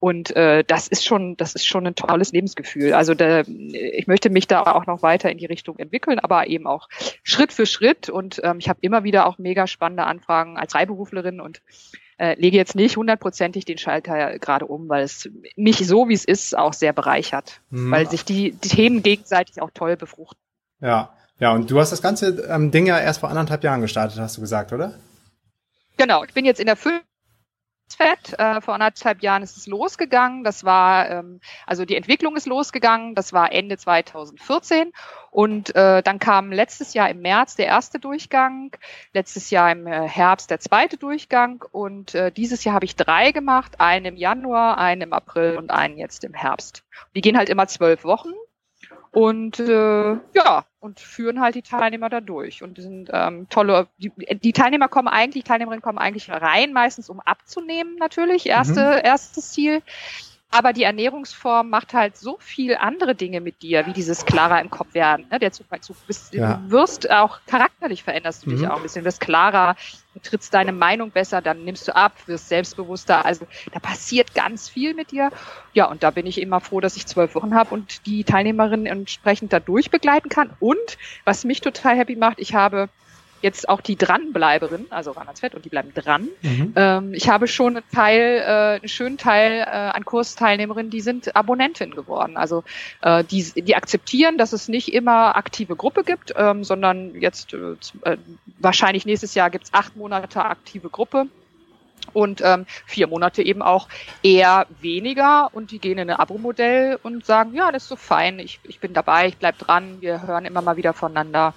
Und äh, das ist schon, das ist schon ein tolles Lebensgefühl. Also da, ich möchte mich da auch noch weiter in die Richtung entwickeln, aber eben auch Schritt für Schritt. Und ähm, ich habe immer wieder auch mega spannende Anfragen als Freiberuflerin und äh, lege jetzt nicht hundertprozentig den Schalter gerade um, weil es mich so, wie es ist, auch sehr bereichert, mhm. weil sich die, die Themen gegenseitig auch toll befruchten. Ja, ja. Und du hast das ganze ähm, Ding ja erst vor anderthalb Jahren gestartet, hast du gesagt, oder? Genau. Ich bin jetzt in der fünften. Fett. Äh, vor anderthalb Jahren ist es losgegangen. Das war, ähm, also die Entwicklung ist losgegangen. Das war Ende zweitausendvierzehn. Und äh, dann kam letztes Jahr im März der erste Durchgang, letztes Jahr im äh, Herbst der zweite Durchgang und äh, dieses Jahr habe ich drei gemacht, einen im Januar, einen im April und einen jetzt im Herbst. Die gehen halt immer zwölf Wochen. Und äh, ja, und führen halt die Teilnehmer da durch. Und die sind ähm, tolle, die, die Teilnehmer kommen eigentlich, Teilnehmerinnen kommen eigentlich rein, meistens um abzunehmen natürlich, erste, mhm. erstes Ziel. Aber die Ernährungsform macht halt so viel andere Dinge mit dir, wie dieses klarer im Kopf werden. Ne? Der Zug bei Zug. Bist, ja. Du wirst auch charakterlich, veränderst du dich mhm. auch ein bisschen, wirst klarer, du trittst deine Meinung besser, dann nimmst du ab, wirst selbstbewusster. Also da passiert ganz viel mit dir. Ja, und da bin ich immer froh, dass ich zwölf Wochen habe und die Teilnehmerinnen entsprechend dadurch begleiten kann. Und was mich total happy macht, ich habe jetzt auch die Dranbleiberinnen, also ran ans Fett und die bleiben dran. Mhm. Ähm, ich habe schon einen Teil, äh, einen schönen Teil äh, an Kursteilnehmerinnen, die sind Abonnentinnen geworden. Also äh, die, die akzeptieren, dass es nicht immer aktive Gruppe gibt, ähm, sondern jetzt äh, wahrscheinlich nächstes Jahr gibt's acht Monate aktive Gruppe. Und ähm, vier Monate eben auch eher weniger und die gehen in ein Abo-Modell und sagen, ja, das ist so fein, ich, ich bin dabei, ich bleib dran, wir hören immer mal wieder voneinander.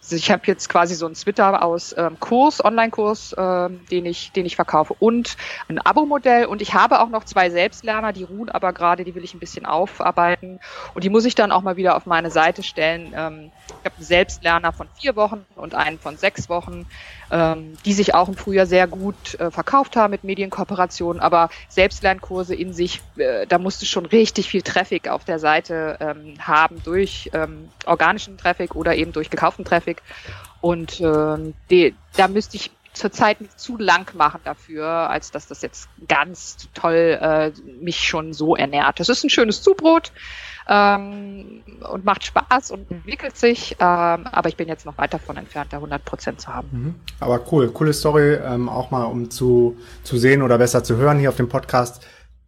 Also ich habe jetzt quasi so einen Twitter aus ähm, Kurs, Online-Kurs, ähm, den ich den ich verkaufe und ein Abo-Modell und ich habe auch noch zwei Selbstlerner, die ruhen aber gerade, die will ich ein bisschen aufarbeiten und die muss ich dann auch mal wieder auf meine Seite stellen. Ähm, ich habe einen Selbstlerner von vier Wochen und einen von sechs Wochen, ähm, die sich auch im Frühjahr sehr gut äh, verkaufen. Verkauft haben mit Medienkooperationen, aber Selbstlernkurse in sich, äh, da musst du schon richtig viel Traffic auf der Seite ähm, haben durch ähm, organischen Traffic oder eben durch gekauften Traffic und äh, die, da müsste ich zurzeit nicht zu lang machen dafür, als dass das jetzt ganz toll äh, mich schon so ernährt. Das ist ein schönes Zubrot ähm, und macht Spaß und entwickelt sich, ähm, aber ich bin jetzt noch weit davon entfernt, da hundert Prozent zu haben. Mhm. Aber cool, coole Story, ähm, auch mal um zu, zu sehen oder besser zu hören hier auf dem Podcast,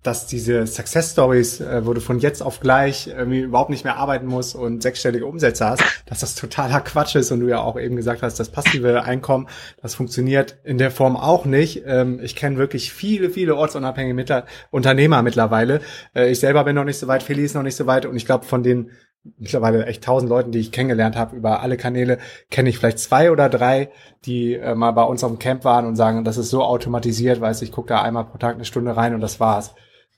dass diese Success Stories, äh, wo du von jetzt auf gleich irgendwie überhaupt nicht mehr arbeiten musst und sechsstellige Umsätze hast, dass das totaler Quatsch ist und du ja auch eben gesagt hast, das passive Einkommen, das funktioniert in der Form auch nicht. Ähm, ich kenne wirklich viele, viele ortsunabhängige Mitter- Unternehmer mittlerweile. Äh, ich selber bin noch nicht so weit, Feli ist noch nicht so weit und ich glaube von den mittlerweile echt tausend Leuten, die ich kennengelernt habe über alle Kanäle, kenne ich vielleicht zwei oder drei, die äh, mal bei uns auf dem Camp waren und sagen, das ist so automatisiert, weißt du, ich gucke da einmal pro Tag eine Stunde rein und das war's.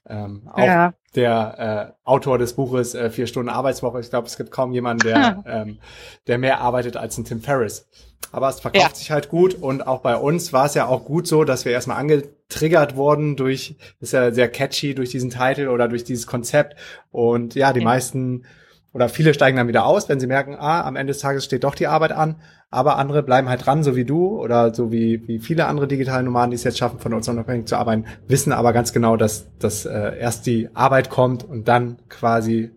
Ähm, auch ja. der äh, Autor des Buches äh, Vier Stunden Arbeitswoche, ich glaube, es gibt kaum jemanden, der, ähm, der mehr arbeitet als ein Tim Ferriss. Aber es verkauft ja. sich halt gut und auch bei uns war es ja auch gut so, dass wir erstmal angetriggert wurden durch, ist ja sehr catchy, durch diesen Titel oder durch dieses Konzept und ja, die ja. meisten oder viele steigen dann wieder aus, wenn sie merken, ah, am Ende des Tages steht doch die Arbeit an, aber andere bleiben halt dran, so wie du oder so wie wie viele andere digitale Nomaden, die es jetzt schaffen, von uns unabhängig zu arbeiten, wissen aber ganz genau, dass, dass äh, erst die Arbeit kommt und dann quasi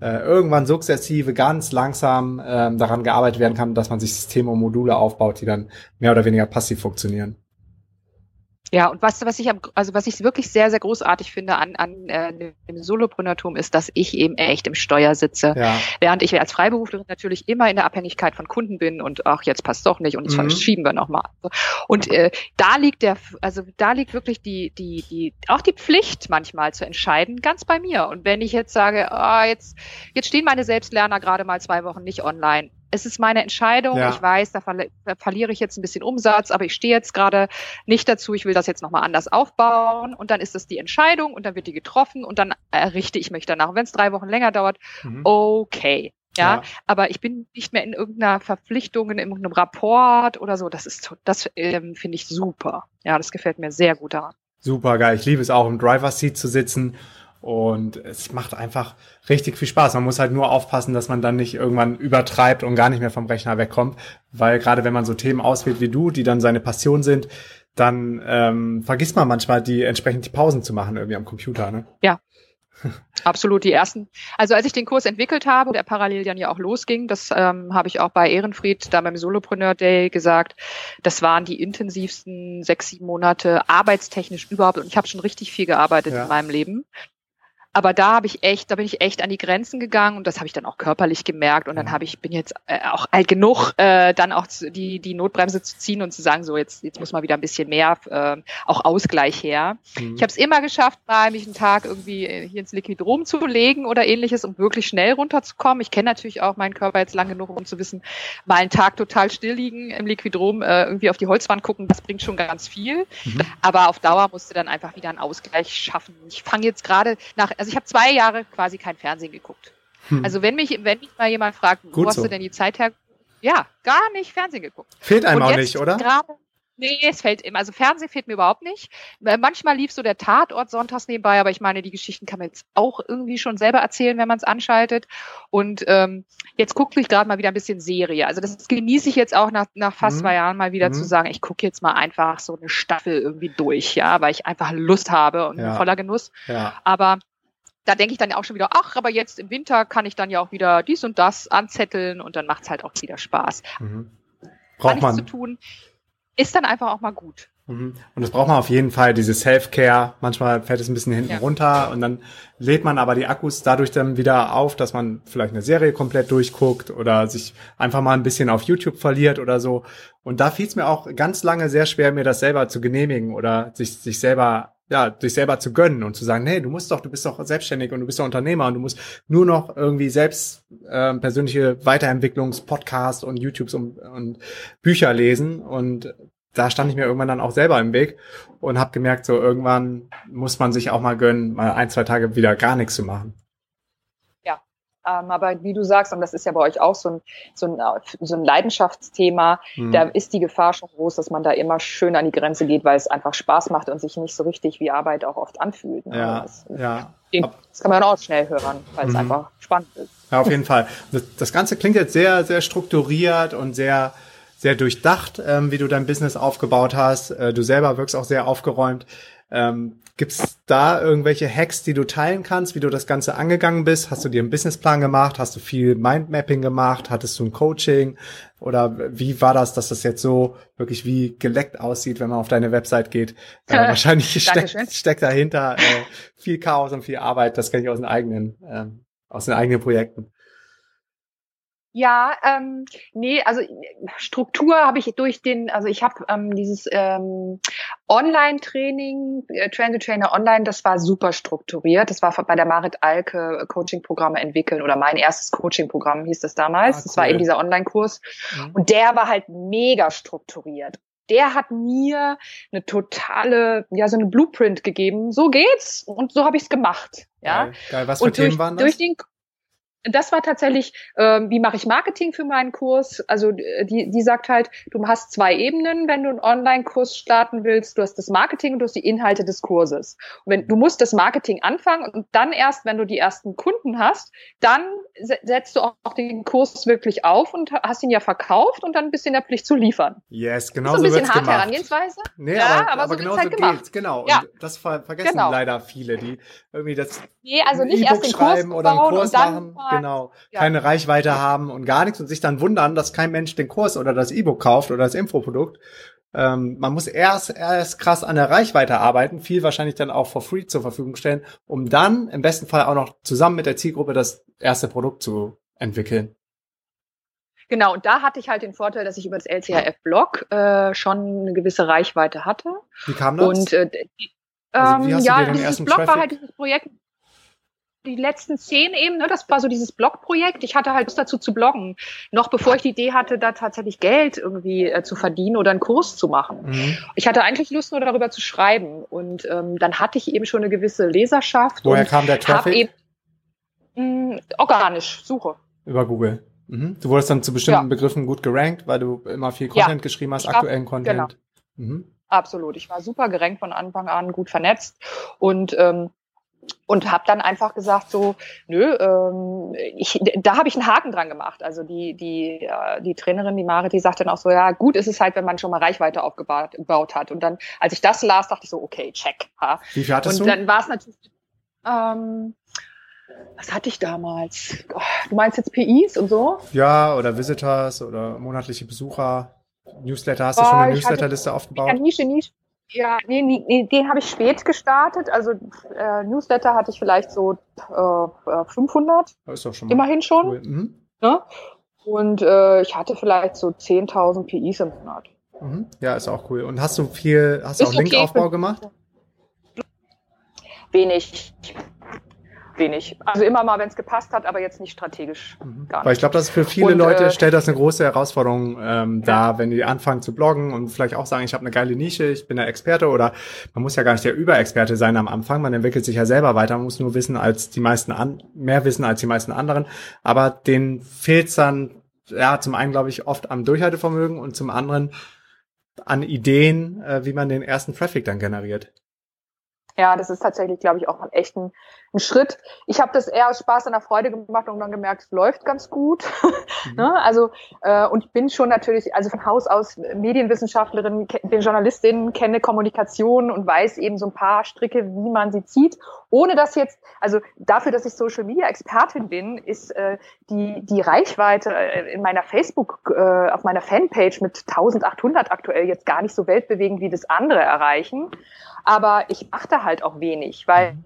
äh, irgendwann sukzessive, ganz langsam ähm, daran gearbeitet werden kann, dass man sich Systeme und Module aufbaut, die dann mehr oder weniger passiv funktionieren. Ja, und was, was ich am, also was ich wirklich sehr, sehr großartig finde an, an äh, dem Solopreneurtum ist, dass ich eben echt im Steuer sitze. Ja. Während ich als Freiberuflerin natürlich immer in der Abhängigkeit von Kunden bin und ach, jetzt passt doch nicht und jetzt mhm. verschieben wir nochmal. Und äh, da liegt der, also da liegt wirklich die, die, die, auch die Pflicht manchmal zu entscheiden, ganz bei mir. Und wenn ich jetzt sage, ah, jetzt, jetzt stehen meine Selbstlerner gerade mal zwei Wochen nicht online, es ist meine Entscheidung, ja. Ich weiß, da, verli- da verliere ich jetzt ein bisschen Umsatz, aber ich stehe jetzt gerade nicht dazu, ich will das jetzt nochmal anders aufbauen und dann ist das die Entscheidung und dann wird die getroffen und dann errichte ich mich danach. Wenn es drei Wochen länger dauert, mhm. okay. Ja, ja, aber ich bin nicht mehr in irgendeiner Verpflichtung, in irgendeinem Rapport oder so. Das ist, das ähm, finde ich super. Ja, das gefällt mir sehr gut daran. Super geil. Ich liebe es auch, im Driver's Seat zu sitzen und es macht einfach richtig viel Spaß. Man muss halt nur aufpassen, dass man dann nicht irgendwann übertreibt und gar nicht mehr vom Rechner wegkommt, weil gerade wenn man so Themen auswählt wie du, die dann seine Passion sind, dann ähm, vergisst man manchmal, die entsprechend die Pausen zu machen irgendwie am Computer, ne? Ja. Absolut, die ersten. Also als ich den Kurs entwickelt habe, der parallel dann ja auch losging, das ähm, habe ich auch bei Ehrenfried, da beim Solopreneur Day gesagt, das waren die intensivsten sechs, sieben Monate arbeitstechnisch überhaupt und ich habe schon richtig viel gearbeitet ja. in meinem Leben. Aber da habe ich echt, da bin ich echt an die Grenzen gegangen und das habe ich dann auch körperlich gemerkt und dann habe ich, bin jetzt auch alt genug, äh, dann auch zu, die die Notbremse zu ziehen und zu sagen, so jetzt jetzt muss mal wieder ein bisschen mehr, äh, auch Ausgleich her. Mhm. Ich habe es immer geschafft, mal mich einen Tag irgendwie hier ins Liquidrom zu legen oder ähnliches, um wirklich schnell runterzukommen. Ich kenne natürlich auch meinen Körper jetzt lang genug, um zu wissen, mal einen Tag total still liegen im Liquidrom, äh, irgendwie auf die Holzwand gucken, das bringt schon ganz viel. Mhm. Aber auf Dauer musste dann einfach wieder einen Ausgleich schaffen. Ich fange jetzt gerade nach Also ich habe zwei Jahre quasi kein Fernsehen geguckt. Hm. Also wenn mich, wenn mich mal jemand fragt, wo Gut hast so. du denn die Zeit her? Ja, gar nicht Fernsehen geguckt. Fehlt einem auch nicht, oder? Grade, nee, es fällt immer. Also Fernsehen fehlt mir überhaupt nicht. Manchmal lief so der Tatort sonntags nebenbei, aber ich meine, die Geschichten kann man jetzt auch irgendwie schon selber erzählen, wenn man es anschaltet. Und ähm, jetzt gucke ich gerade mal wieder ein bisschen Serie. Also das genieße ich jetzt auch nach, nach fast hm. zwei Jahren mal wieder hm. zu sagen, ich gucke jetzt mal einfach so eine Staffel irgendwie durch, ja, weil ich einfach Lust habe und ja. bin voller Genuss. Ja. Aber da denke ich dann auch schon wieder, ach, aber jetzt im Winter kann ich dann ja auch wieder dies und das anzetteln und dann macht's halt auch wieder Spaß. Mhm. Braucht man nichts zu tun, ist dann einfach auch mal gut. Mhm. Und das braucht man auf jeden Fall, dieses Self-Care. Manchmal fällt es ein bisschen hinten ja. runter und dann lädt man aber die Akkus dadurch dann wieder auf, dass man vielleicht eine Serie komplett durchguckt oder sich einfach mal ein bisschen auf YouTube verliert oder so. Und da fiel es mir auch ganz lange sehr schwer, mir das selber zu genehmigen oder sich, sich selber ja, dich selber zu gönnen und zu sagen, nee, du musst doch, du bist doch selbstständig und du bist doch Unternehmer und du musst nur noch irgendwie selbst äh, persönliche Weiterentwicklungs-Podcasts und YouTubes und, und Bücher lesen und da stand ich mir irgendwann dann auch selber im Weg und habe gemerkt, so irgendwann muss man sich auch mal gönnen, mal ein, zwei Tage wieder gar nichts zu machen. Ähm, aber wie du sagst, und das ist ja bei euch auch so ein, so ein, so ein Leidenschaftsthema, mhm. da ist die Gefahr schon groß, dass man da immer schön an die Grenze geht, weil es einfach Spaß macht und sich nicht so richtig wie Arbeit auch oft anfühlt. Ne? Ja, das, ja. das kann man auch schnell hören, weil mhm. es einfach spannend ist. Ja, auf jeden Fall. Das, das Ganze klingt jetzt sehr, sehr strukturiert und sehr, sehr durchdacht, ähm, wie du dein Business aufgebaut hast. Äh, du selber wirkst auch sehr aufgeräumt. Ähm, Gibt es da irgendwelche Hacks, die du teilen kannst, wie du das Ganze angegangen bist? Hast du dir einen Businessplan gemacht? Hast du viel Mindmapping gemacht? Hattest du ein Coaching? Oder wie war das, dass das jetzt so wirklich wie geleckt aussieht, wenn man auf deine Website geht? Äh, wahrscheinlich steckt, steckt dahinter äh, viel Chaos und viel Arbeit. Das kenne ich aus den eigenen, äh, aus den eigenen Projekten. Ja, ähm, nee, also Struktur habe ich durch den, also ich habe ähm, dieses ähm, Online-Training, äh, Train-to-Trainer Online, das war super strukturiert. Das war bei der Marit Alke Coaching-Programme entwickeln oder mein erstes Coaching-Programm hieß das damals. Ah, cool. Das war eben dieser Online-Kurs mhm. und der war halt mega strukturiert. Der hat mir eine totale, ja, so eine Blueprint gegeben. So geht's und so habe ich's gemacht. Ja. Geil, geil. Was für und Themen durch, waren das? Durch den Das war tatsächlich, ähm, wie mache ich Marketing für meinen Kurs? Also die, die sagt halt, du hast zwei Ebenen, wenn du einen Online-Kurs starten willst. Du hast das Marketing und du hast die Inhalte des Kurses. Und wenn du musst das Marketing anfangen und dann erst, wenn du die ersten Kunden hast, dann setzt du auch den Kurs wirklich auf und hast ihn ja verkauft und dann bist du in der Pflicht zu liefern. Yes, genau so. So ein bisschen harte gemacht. Herangehensweise. Nee, ja, aber, aber, aber so genau halt so gemacht. Geht's. Genau. Und ja. das ver- vergessen genau. leider viele, die irgendwie das nee, also nicht E-Book erst den schreiben Kurs oder einen Kurs machen. Genau, ja. keine Reichweite ja. haben und gar nichts und sich dann wundern, dass kein Mensch den Kurs oder das E-Book kauft oder das Infoprodukt. Ähm, man muss erst, erst krass an der Reichweite arbeiten, viel wahrscheinlich dann auch for free zur Verfügung stellen, um dann im besten Fall auch noch zusammen mit der Zielgruppe das erste Produkt zu entwickeln. Genau, und da hatte ich halt den Vorteil, dass ich über das L C H F Blog äh, schon eine gewisse Reichweite hatte. Wie kam das? Und, äh, also, wie hast ähm, du ja, den ersten Blog Traffic? War halt dieses Projekt. die letzten zehn eben, ne, das war so dieses Blogprojekt. Ich hatte halt Lust dazu zu bloggen, noch bevor ich die Idee hatte, da tatsächlich Geld irgendwie äh, zu verdienen oder einen Kurs zu machen. Mhm. Ich hatte eigentlich Lust, nur darüber zu schreiben. Und ähm, dann hatte ich eben schon eine gewisse Leserschaft. Woher kam der Traffic? Eben, mh, organisch, Suche. Über Google. Mhm. Du wurdest dann zu bestimmten ja. Begriffen gut gerankt, weil du immer viel Content ja. geschrieben hast, aktuellen hab, Content. Genau. Mhm. Absolut. Ich war super gerankt von Anfang an, gut vernetzt und ähm, und habe dann einfach gesagt so, nö, ähm, ich, da habe ich einen Haken dran gemacht. Also die die äh, die Trainerin, die Mare, die sagt dann auch so, ja gut ist es halt, wenn man schon mal Reichweite aufgebaut gebaut hat. Und dann, als ich das las, dachte ich so, okay, check. Ha. Wie viel hattest du? Und dann war es natürlich, ähm, was hatte ich damals? Oh, du meinst jetzt P Is und so? Ja, oder Visitors oder monatliche Besucher. Newsletter, hast du oh, schon eine Newsletterliste aufgebaut? Ja, Nische, Nische. Ja, nee, nee, nee, den habe ich spät gestartet. Also äh, Newsletter hatte ich vielleicht so äh, fünfhundert. Das ist doch schon mal immerhin schon. Cool. Mhm. Ne? Und äh, ich hatte vielleicht so zehntausend P Is im Monat. Mhm. Ja, ist auch cool. Und hast du viel, hast du auch okay, Linkaufbau gemacht? Wenig. Wenig. Also immer mal, wenn es gepasst hat, aber jetzt nicht strategisch. Mhm. Gar nicht. Weil ich glaube, das ist für viele und, Leute, äh, stellt das eine große Herausforderung ähm, ja. dar, wenn die anfangen zu bloggen und vielleicht auch sagen, ich habe eine geile Nische, ich bin der Experte, oder man muss ja gar nicht der Überexperte sein am Anfang, man entwickelt sich ja selber weiter, man muss nur wissen als die meisten an, mehr wissen als die meisten anderen, aber denen fehlt's dann, ja, zum einen glaube ich oft am Durchhaltevermögen und zum anderen an Ideen, äh, wie man den ersten Traffic dann generiert. Ja, das ist tatsächlich, glaube ich, auch echt ein echten ein Schritt. Ich habe das eher aus Spaß und der Freude gemacht und dann gemerkt, es läuft ganz gut. Mhm. Ne? Also äh, und ich bin schon natürlich, also von Haus aus Medienwissenschaftlerin, ke- bin Journalistin, kenne Kommunikation und weiß eben so ein paar Stricke, wie man sie zieht. Ohne dass jetzt, also dafür, dass ich Social Media Expertin bin, ist äh, die die Reichweite in meiner Facebook, äh, auf meiner Fanpage mit eintausendachthundert aktuell jetzt gar nicht so weltbewegend wie das andere erreichen. Aber ich achte halt auch wenig, weil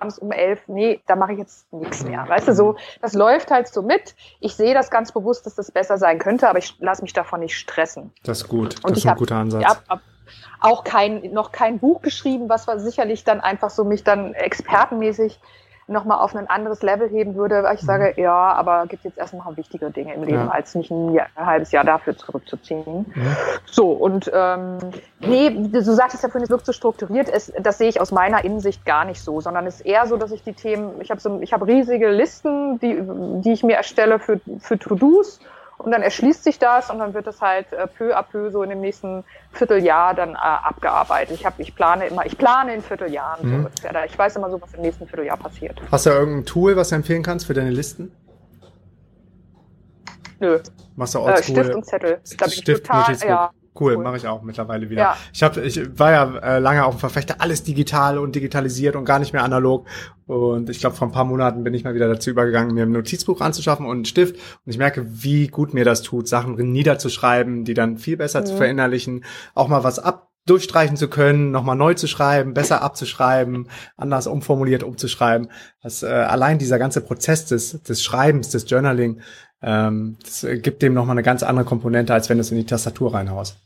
abends um elf, nee, da mache ich jetzt nichts mehr. Weißt du, so, das läuft halt so mit. Ich sehe das ganz bewusst, dass das besser sein könnte, aber ich lasse mich davon nicht stressen. Das ist gut, das ist ein guter Ansatz. Ich habe auch kein, noch kein Buch geschrieben, was war sicherlich dann einfach so mich dann expertenmäßig nochmal auf ein anderes Level heben würde, weil ich sage, ja, aber gibt jetzt erstmal wichtigere Dinge im Leben, ja. als mich ein, Jahr, ein halbes Jahr dafür zurückzuziehen. Ja. So, und ähm, nee, du sagtest ja vorhin, es wirkt so strukturiert, es, das sehe ich aus meiner Innensicht gar nicht so, sondern es ist eher so, dass ich die Themen, ich habe so, ich habe riesige Listen, die, die ich mir erstelle für, für To-Dos, und dann erschließt sich das und dann wird das halt äh, peu à peu so in dem nächsten Vierteljahr dann äh, abgearbeitet. Ich habe, ich plane immer, ich plane in Vierteljahren. Mhm. So. Ich weiß immer so, was im nächsten Vierteljahr passiert. Hast du irgendein Tool, was du empfehlen kannst für deine Listen? Nö. Machst du auch äh, Stift und Zettel. Da bin ich total, ja. Cool, cool. Mache ich auch mittlerweile wieder. Ja. Ich hab, ich war ja äh, lange auch ein Verfechter, alles digital und digitalisiert und gar nicht mehr analog. Und ich glaube, vor ein paar Monaten bin ich mal wieder dazu übergegangen, mir ein Notizbuch anzuschaffen und einen Stift. Und ich merke, wie gut mir das tut, Sachen niederzuschreiben, die dann viel besser mhm. zu verinnerlichen, auch mal was ab durchstreichen zu können, nochmal neu zu schreiben, besser abzuschreiben, anders umformuliert umzuschreiben. Das, äh, allein dieser ganze Prozess des, des Schreibens, des Journaling, ähm, das gibt dem nochmal eine ganz andere Komponente, als wenn du es in die Tastatur reinhaust.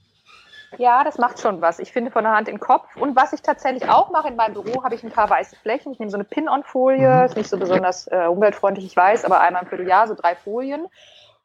Ja, das macht schon was. Ich finde von der Hand in den Kopf. Und was ich tatsächlich auch mache in meinem Büro, habe ich ein paar weiße Flächen. Ich nehme so eine Pin-on-Folie, mhm. ist nicht so besonders äh, umweltfreundlich, ich weiß, aber einmal im Vierteljahr, so drei Folien,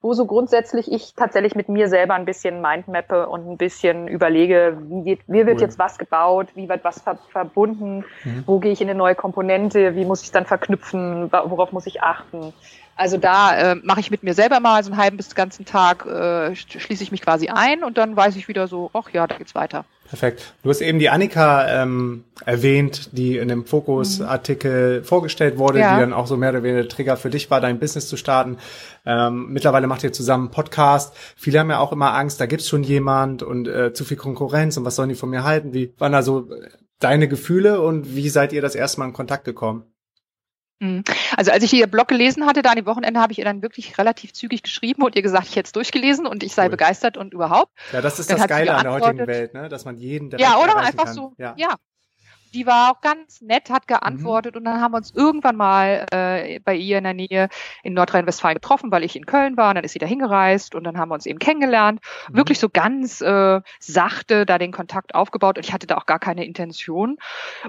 wo so grundsätzlich ich tatsächlich mit mir selber ein bisschen mindmappe und ein bisschen überlege, wie, geht, wie wird cool. jetzt was gebaut, wie wird was ver- verbunden, mhm. wo gehe ich in eine neue Komponente, wie muss ich dann verknüpfen, worauf muss ich achten. Also da äh, mache ich mit mir selber mal so einen halben bis ganzen Tag, äh, schließe ich mich quasi ein und dann weiß ich wieder so, ach ja, da geht's weiter. Perfekt. Du hast eben die Annika ähm, erwähnt, die in dem Fokus-Artikel mhm. vorgestellt wurde, ja. die dann auch so mehr oder weniger Trigger für dich war, dein Business zu starten. Ähm, mittlerweile macht ihr zusammen einen Podcast. Viele haben ja auch immer Angst, da gibt's schon jemand und äh, zu viel Konkurrenz und was sollen die von mir halten? Wie waren da so deine Gefühle und wie seid ihr das erste Mal in Kontakt gekommen? Also als ich ihr Blog gelesen hatte, da an dem Wochenende, habe ich ihr dann wirklich relativ zügig geschrieben und ihr gesagt, ich hätte es durchgelesen und ich sei cool. begeistert und überhaupt. Ja, das ist dann das Geile an der heutigen Welt, ne? Dass man jeden direkt erreichen kann. Ja, oder einfach so, ja. ja. die war auch ganz nett, hat geantwortet, mhm. und dann haben wir uns irgendwann mal äh, bei ihr in der Nähe in Nordrhein-Westfalen getroffen, weil ich in Köln war, und dann ist sie da hingereist und dann haben wir uns eben kennengelernt, mhm. wirklich so ganz äh, sachte da den Kontakt aufgebaut, und ich hatte da auch gar keine Intention,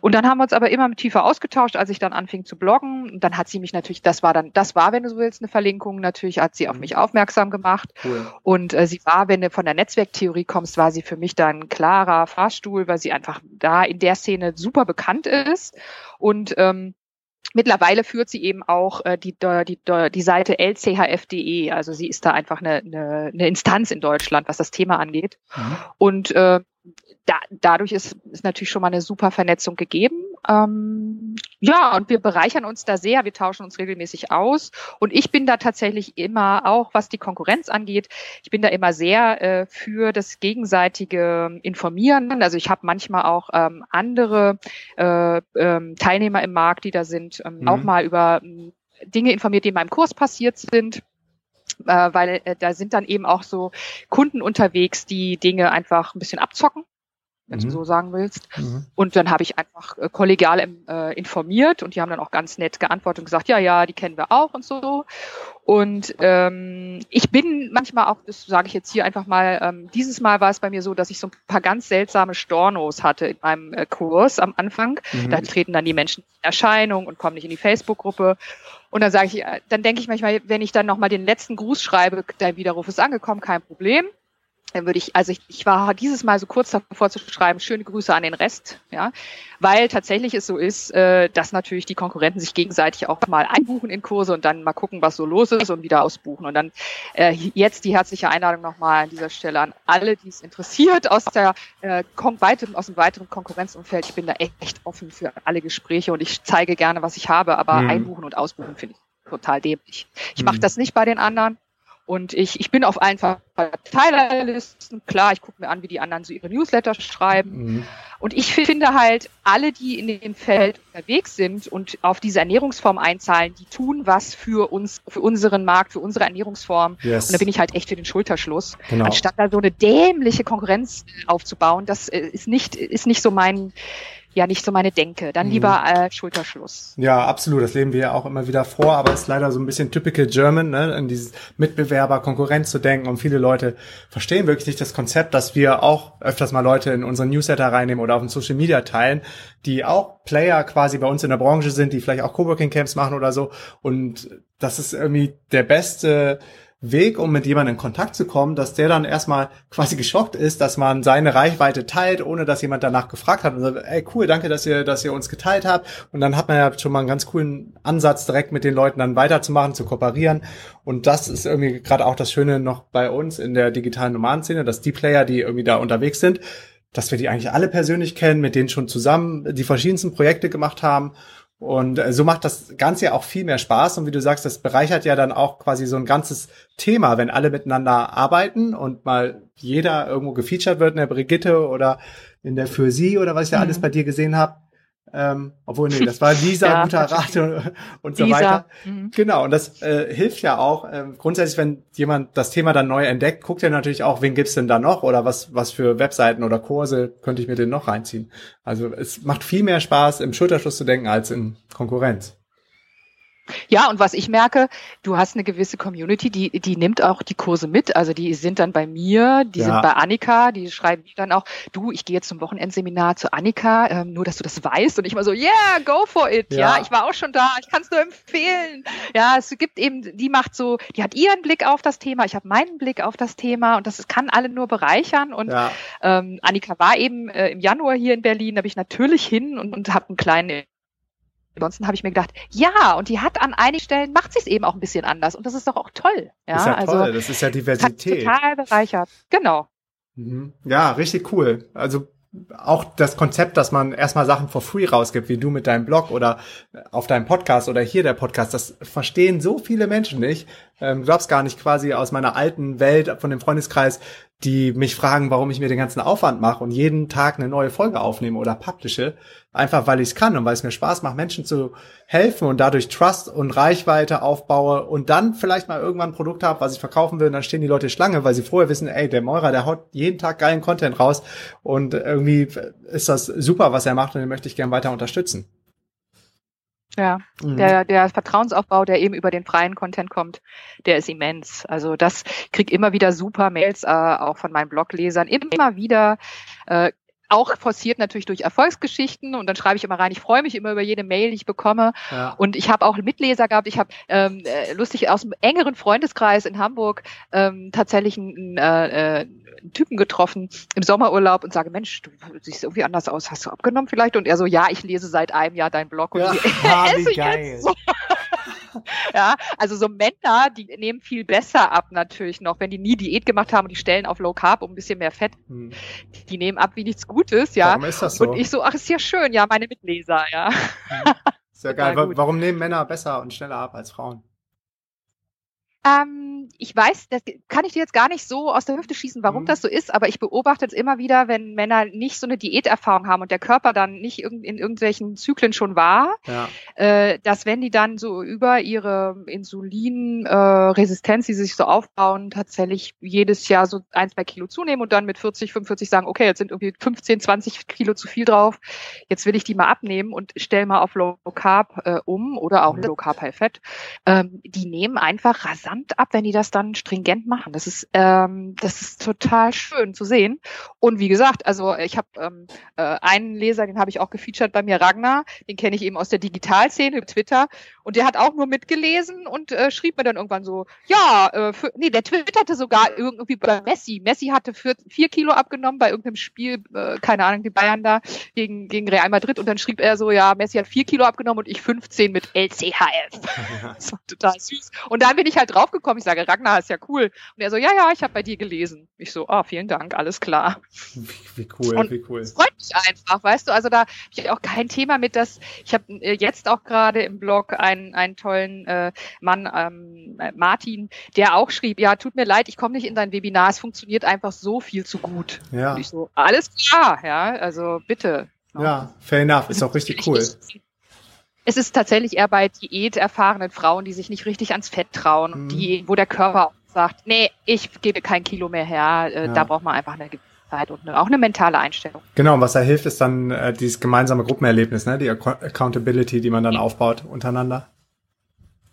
und dann haben wir uns aber immer tiefer ausgetauscht, als ich dann anfing zu bloggen, und dann hat sie mich natürlich, das war dann, das war, wenn du so willst, eine Verlinkung, natürlich hat sie auf mhm. mich aufmerksam gemacht, cool. und äh, sie war, wenn du von der Netzwerktheorie kommst, war sie für mich dann ein klarer Fahrstuhl, weil sie einfach da in der Szene super super bekannt ist, und ähm, mittlerweile führt sie eben auch äh, die, die, die Seite l c h f punkt d e, also sie ist da einfach eine, eine, eine Instanz in Deutschland, was das Thema angeht, mhm. und äh, da, dadurch ist, ist natürlich schon mal eine super Vernetzung gegeben. Ähm, ja, und wir bereichern uns da sehr, wir tauschen uns regelmäßig aus, und ich bin da tatsächlich immer, auch was die Konkurrenz angeht, ich bin da immer sehr äh, für das gegenseitige Informieren, also ich habe manchmal auch ähm, andere äh, ähm, Teilnehmer im Markt, die da sind, ähm, mhm. auch mal über ähm, Dinge informiert, die in meinem Kurs passiert sind, äh, weil äh, da sind dann eben auch so Kunden unterwegs, die Dinge einfach ein bisschen abzocken, wenn mhm. du so sagen willst. Mhm. Und dann habe ich einfach äh, kollegial äh, informiert, und die haben dann auch ganz nett geantwortet und gesagt, ja, ja, die kennen wir auch und so. Und ähm, ich bin manchmal auch, das sage ich jetzt hier einfach mal, ähm, dieses Mal war es bei mir so, dass ich so ein paar ganz seltsame Stornos hatte in meinem äh, Kurs am Anfang. Mhm. Da treten dann die Menschen in Erscheinung und kommen nicht in die Facebook-Gruppe. Und dann sage ich, dann denke ich manchmal, wenn ich dann nochmal den letzten Gruß schreibe, dein Widerruf ist angekommen, kein Problem. Dann würde ich, also ich, ich war dieses Mal so kurz davor zu schreiben, schöne Grüße an den Rest, ja, weil tatsächlich es so ist, äh, dass natürlich die Konkurrenten sich gegenseitig auch mal einbuchen in Kurse und dann mal gucken, was so los ist und wieder ausbuchen. Und dann äh, jetzt die herzliche Einladung nochmal an dieser Stelle an alle, die es interessiert, aus der äh, kon- weiteren, aus dem weiteren Konkurrenzumfeld. Ich bin da echt offen für alle Gespräche und ich zeige gerne, was ich habe, aber mhm. einbuchen und ausbuchen finde ich total dämlich. Ich mhm. mache das nicht bei den anderen. Und ich, ich bin auf allen Verteilerlisten, klar, ich gucke mir an, wie die anderen so ihre Newsletter schreiben. Mhm. Und ich finde halt, alle, die in dem Feld unterwegs sind und auf diese Ernährungsform einzahlen, die tun was für uns, für unseren Markt, für unsere Ernährungsform. Yes. Und da bin ich halt echt für den Schulterschluss. Genau. Anstatt da so eine dämliche Konkurrenz aufzubauen, das ist nicht, ist nicht so mein... ja, nicht so meine Denke. Dann lieber äh, Schulterschluss. Ja, absolut. Das leben wir ja auch immer wieder vor, aber es ist leider so ein bisschen typical German, ne, an dieses Mitbewerber, Konkurrenz zu denken, und viele Leute verstehen wirklich nicht das Konzept, dass wir auch öfters mal Leute in unseren Newsletter reinnehmen oder auf den Social Media teilen, die auch Player quasi bei uns in der Branche sind, die vielleicht auch Coworking Camps machen oder so, und das ist irgendwie der beste Weg, um mit jemandem in Kontakt zu kommen, dass der dann erstmal quasi geschockt ist, dass man seine Reichweite teilt, ohne dass jemand danach gefragt hat und sagt, ey, cool, danke, dass ihr, dass ihr uns geteilt habt. Und dann hat man ja schon mal einen ganz coolen Ansatz, direkt mit den Leuten dann weiterzumachen, zu kooperieren. Und das ist irgendwie gerade auch das Schöne noch bei uns in der digitalen Nomadenszene, dass die Player, die irgendwie da unterwegs sind, dass wir die eigentlich alle persönlich kennen, mit denen schon zusammen die verschiedensten Projekte gemacht haben. Und so macht das Ganze ja auch viel mehr Spaß. Und wie du sagst, das bereichert ja dann auch quasi so ein ganzes Thema, wenn alle miteinander arbeiten und mal jeder irgendwo gefeatured wird in der Brigitte oder in der Für Sie oder was ich da mhm. alles bei dir gesehen habe. Ähm, obwohl, nee, das war Lisa, ja, guter Rat und, und so weiter. Mhm. Genau, und das äh, hilft ja auch. Äh, grundsätzlich, wenn jemand das Thema dann neu entdeckt, guckt er natürlich auch, wen gibt's denn da noch oder was was für Webseiten oder Kurse könnte ich mir denn noch reinziehen. Also es macht viel mehr Spaß, im Schulterschluss zu denken, als in Konkurrenz. Ja, und was ich merke, du hast eine gewisse Community, die die nimmt auch die Kurse mit, also die sind dann bei mir, die ja. sind bei Annika, die schreiben mir dann auch, du, ich gehe jetzt zum Wochenendseminar zu Annika, ähm, nur dass du das weißt, und ich mal so, yeah, go for it, ja, ja ich war auch schon da, ich kann es nur empfehlen, ja, es gibt eben, die macht so, die hat ihren Blick auf das Thema, ich habe meinen Blick auf das Thema, und das kann alle nur bereichern, und ja. ähm, Annika war eben äh, im Januar hier in Berlin, da bin ich natürlich hin und, und habe einen kleinen Ansonsten habe ich mir gedacht, ja, und die hat an einigen Stellen, macht sich es eben auch ein bisschen anders. Und das ist doch auch toll. Ja, ist ja toll, also, das ist ja Diversität. Hat total bereichert, genau. Mhm. Ja, richtig cool. Also auch das Konzept, dass man erstmal Sachen for free rausgibt, wie du mit deinem Blog oder auf deinem Podcast oder hier der Podcast, das verstehen so viele Menschen nicht, ähm, Jobs gar nicht quasi aus meiner alten Welt, von dem Freundeskreis, die mich fragen, warum ich mir den ganzen Aufwand mache und jeden Tag eine neue Folge aufnehme oder publische, einfach weil ich es kann und weil es mir Spaß macht, Menschen zu helfen und dadurch Trust und Reichweite aufbaue und dann vielleicht mal irgendwann ein Produkt habe, was ich verkaufen will, und dann stehen die Leute Schlange, weil sie vorher wissen, ey, der Meurer, der haut jeden Tag geilen Content raus und irgendwie ist das super, was er macht, und den möchte ich gerne weiter unterstützen. Ja, mhm. der, der Vertrauensaufbau, der eben über den freien Content kommt, der ist immens. Also das kriege immer wieder super Mails, äh, auch von meinen Bloglesern, immer wieder, äh, auch forciert natürlich durch Erfolgsgeschichten, und dann schreibe ich immer rein, ich freue mich immer über jede Mail, die ich bekomme, ja. Und ich habe auch Mitleser gehabt, ich habe ähm, lustig aus dem engeren Freundeskreis in Hamburg ähm, tatsächlich einen, äh, einen Typen getroffen im Sommerurlaub und sage, Mensch, du siehst irgendwie anders aus, hast du abgenommen vielleicht? Und er so, ja, ich lese seit einem Jahr deinen Blog und ja, esse jetzt so. Ja, also so Männer, die nehmen viel besser ab natürlich noch, wenn die nie Diät gemacht haben und die stellen auf Low Carb um ein bisschen mehr Fett. Hm. Die nehmen ab wie nichts Gutes, ja. Warum ist das so? Und ich so, ach, ist ja schön, ja, meine Mitleser, ja. Hm. Ist ja geil. Gut. Warum nehmen Männer besser und schneller ab als Frauen? Ähm, ich weiß, das kann ich dir jetzt gar nicht so aus der Hüfte schießen, warum mhm. das so ist, aber ich beobachte es immer wieder, wenn Männer nicht so eine Diäterfahrung haben und der Körper dann nicht in irgendwelchen Zyklen schon war, ja. äh, dass wenn die dann so über ihre Insulinresistenz, äh, die sich so aufbauen, tatsächlich jedes Jahr so ein, zwei Kilo zunehmen und dann mit vierzig, fünfundvierzig sagen, okay, jetzt sind irgendwie fünfzehn, zwanzig Kilo zu viel drauf, jetzt will ich die mal abnehmen und stell mal auf Low Carb äh, um oder auch mhm. Low Carb High Fat. Ähm, die nehmen einfach rasant ab, wenn die das dann stringent machen. Das ist ähm, das ist total schön zu sehen. Und wie gesagt, also ich habe ähm, äh, einen Leser, den habe ich auch gefeatured bei mir, Ragnar, den kenne ich eben aus der Digitalszene, Twitter, und der hat auch nur mitgelesen und äh, schrieb mir dann irgendwann so, ja, äh, für, nee, der twitterte sogar irgendwie bei Messi. Messi hatte vier, vier Kilo abgenommen bei irgendeinem Spiel, äh, keine Ahnung, die Bayern da gegen, gegen Real Madrid, und dann schrieb er so, ja, Messi hat vier Kilo abgenommen und ich fünfzehn mit L C H F. Das war total süß. Und dann bin ich halt draufgekommen, ich sage, Ragnar, ist ja cool. Und er so, ja, ja, ich habe bei dir gelesen. Ich so, ah, oh, vielen Dank, alles klar. Wie, wie cool, und wie cool. Das freut mich einfach, weißt du, also da habe ich auch kein Thema mit, dass ich habe jetzt auch gerade im Blog einen, einen tollen äh, Mann, ähm, Martin, der auch schrieb, ja, tut mir leid, ich komme nicht in dein Webinar, es funktioniert einfach so viel zu gut. Ja. Und ich so, alles klar, ja, also bitte. Ja, fair enough, ist auch richtig cool. Es ist tatsächlich eher bei diäterfahrenen Frauen, die sich nicht richtig ans Fett trauen, und mhm. die, wo der Körper sagt, nee, ich gebe kein Kilo mehr her, äh, ja. da braucht man einfach eine Zeit und eine, auch eine mentale Einstellung. Genau, und was da hilft, ist dann äh, dieses gemeinsame Gruppenerlebnis, ne? Die Accountability, die man dann ja. aufbaut untereinander.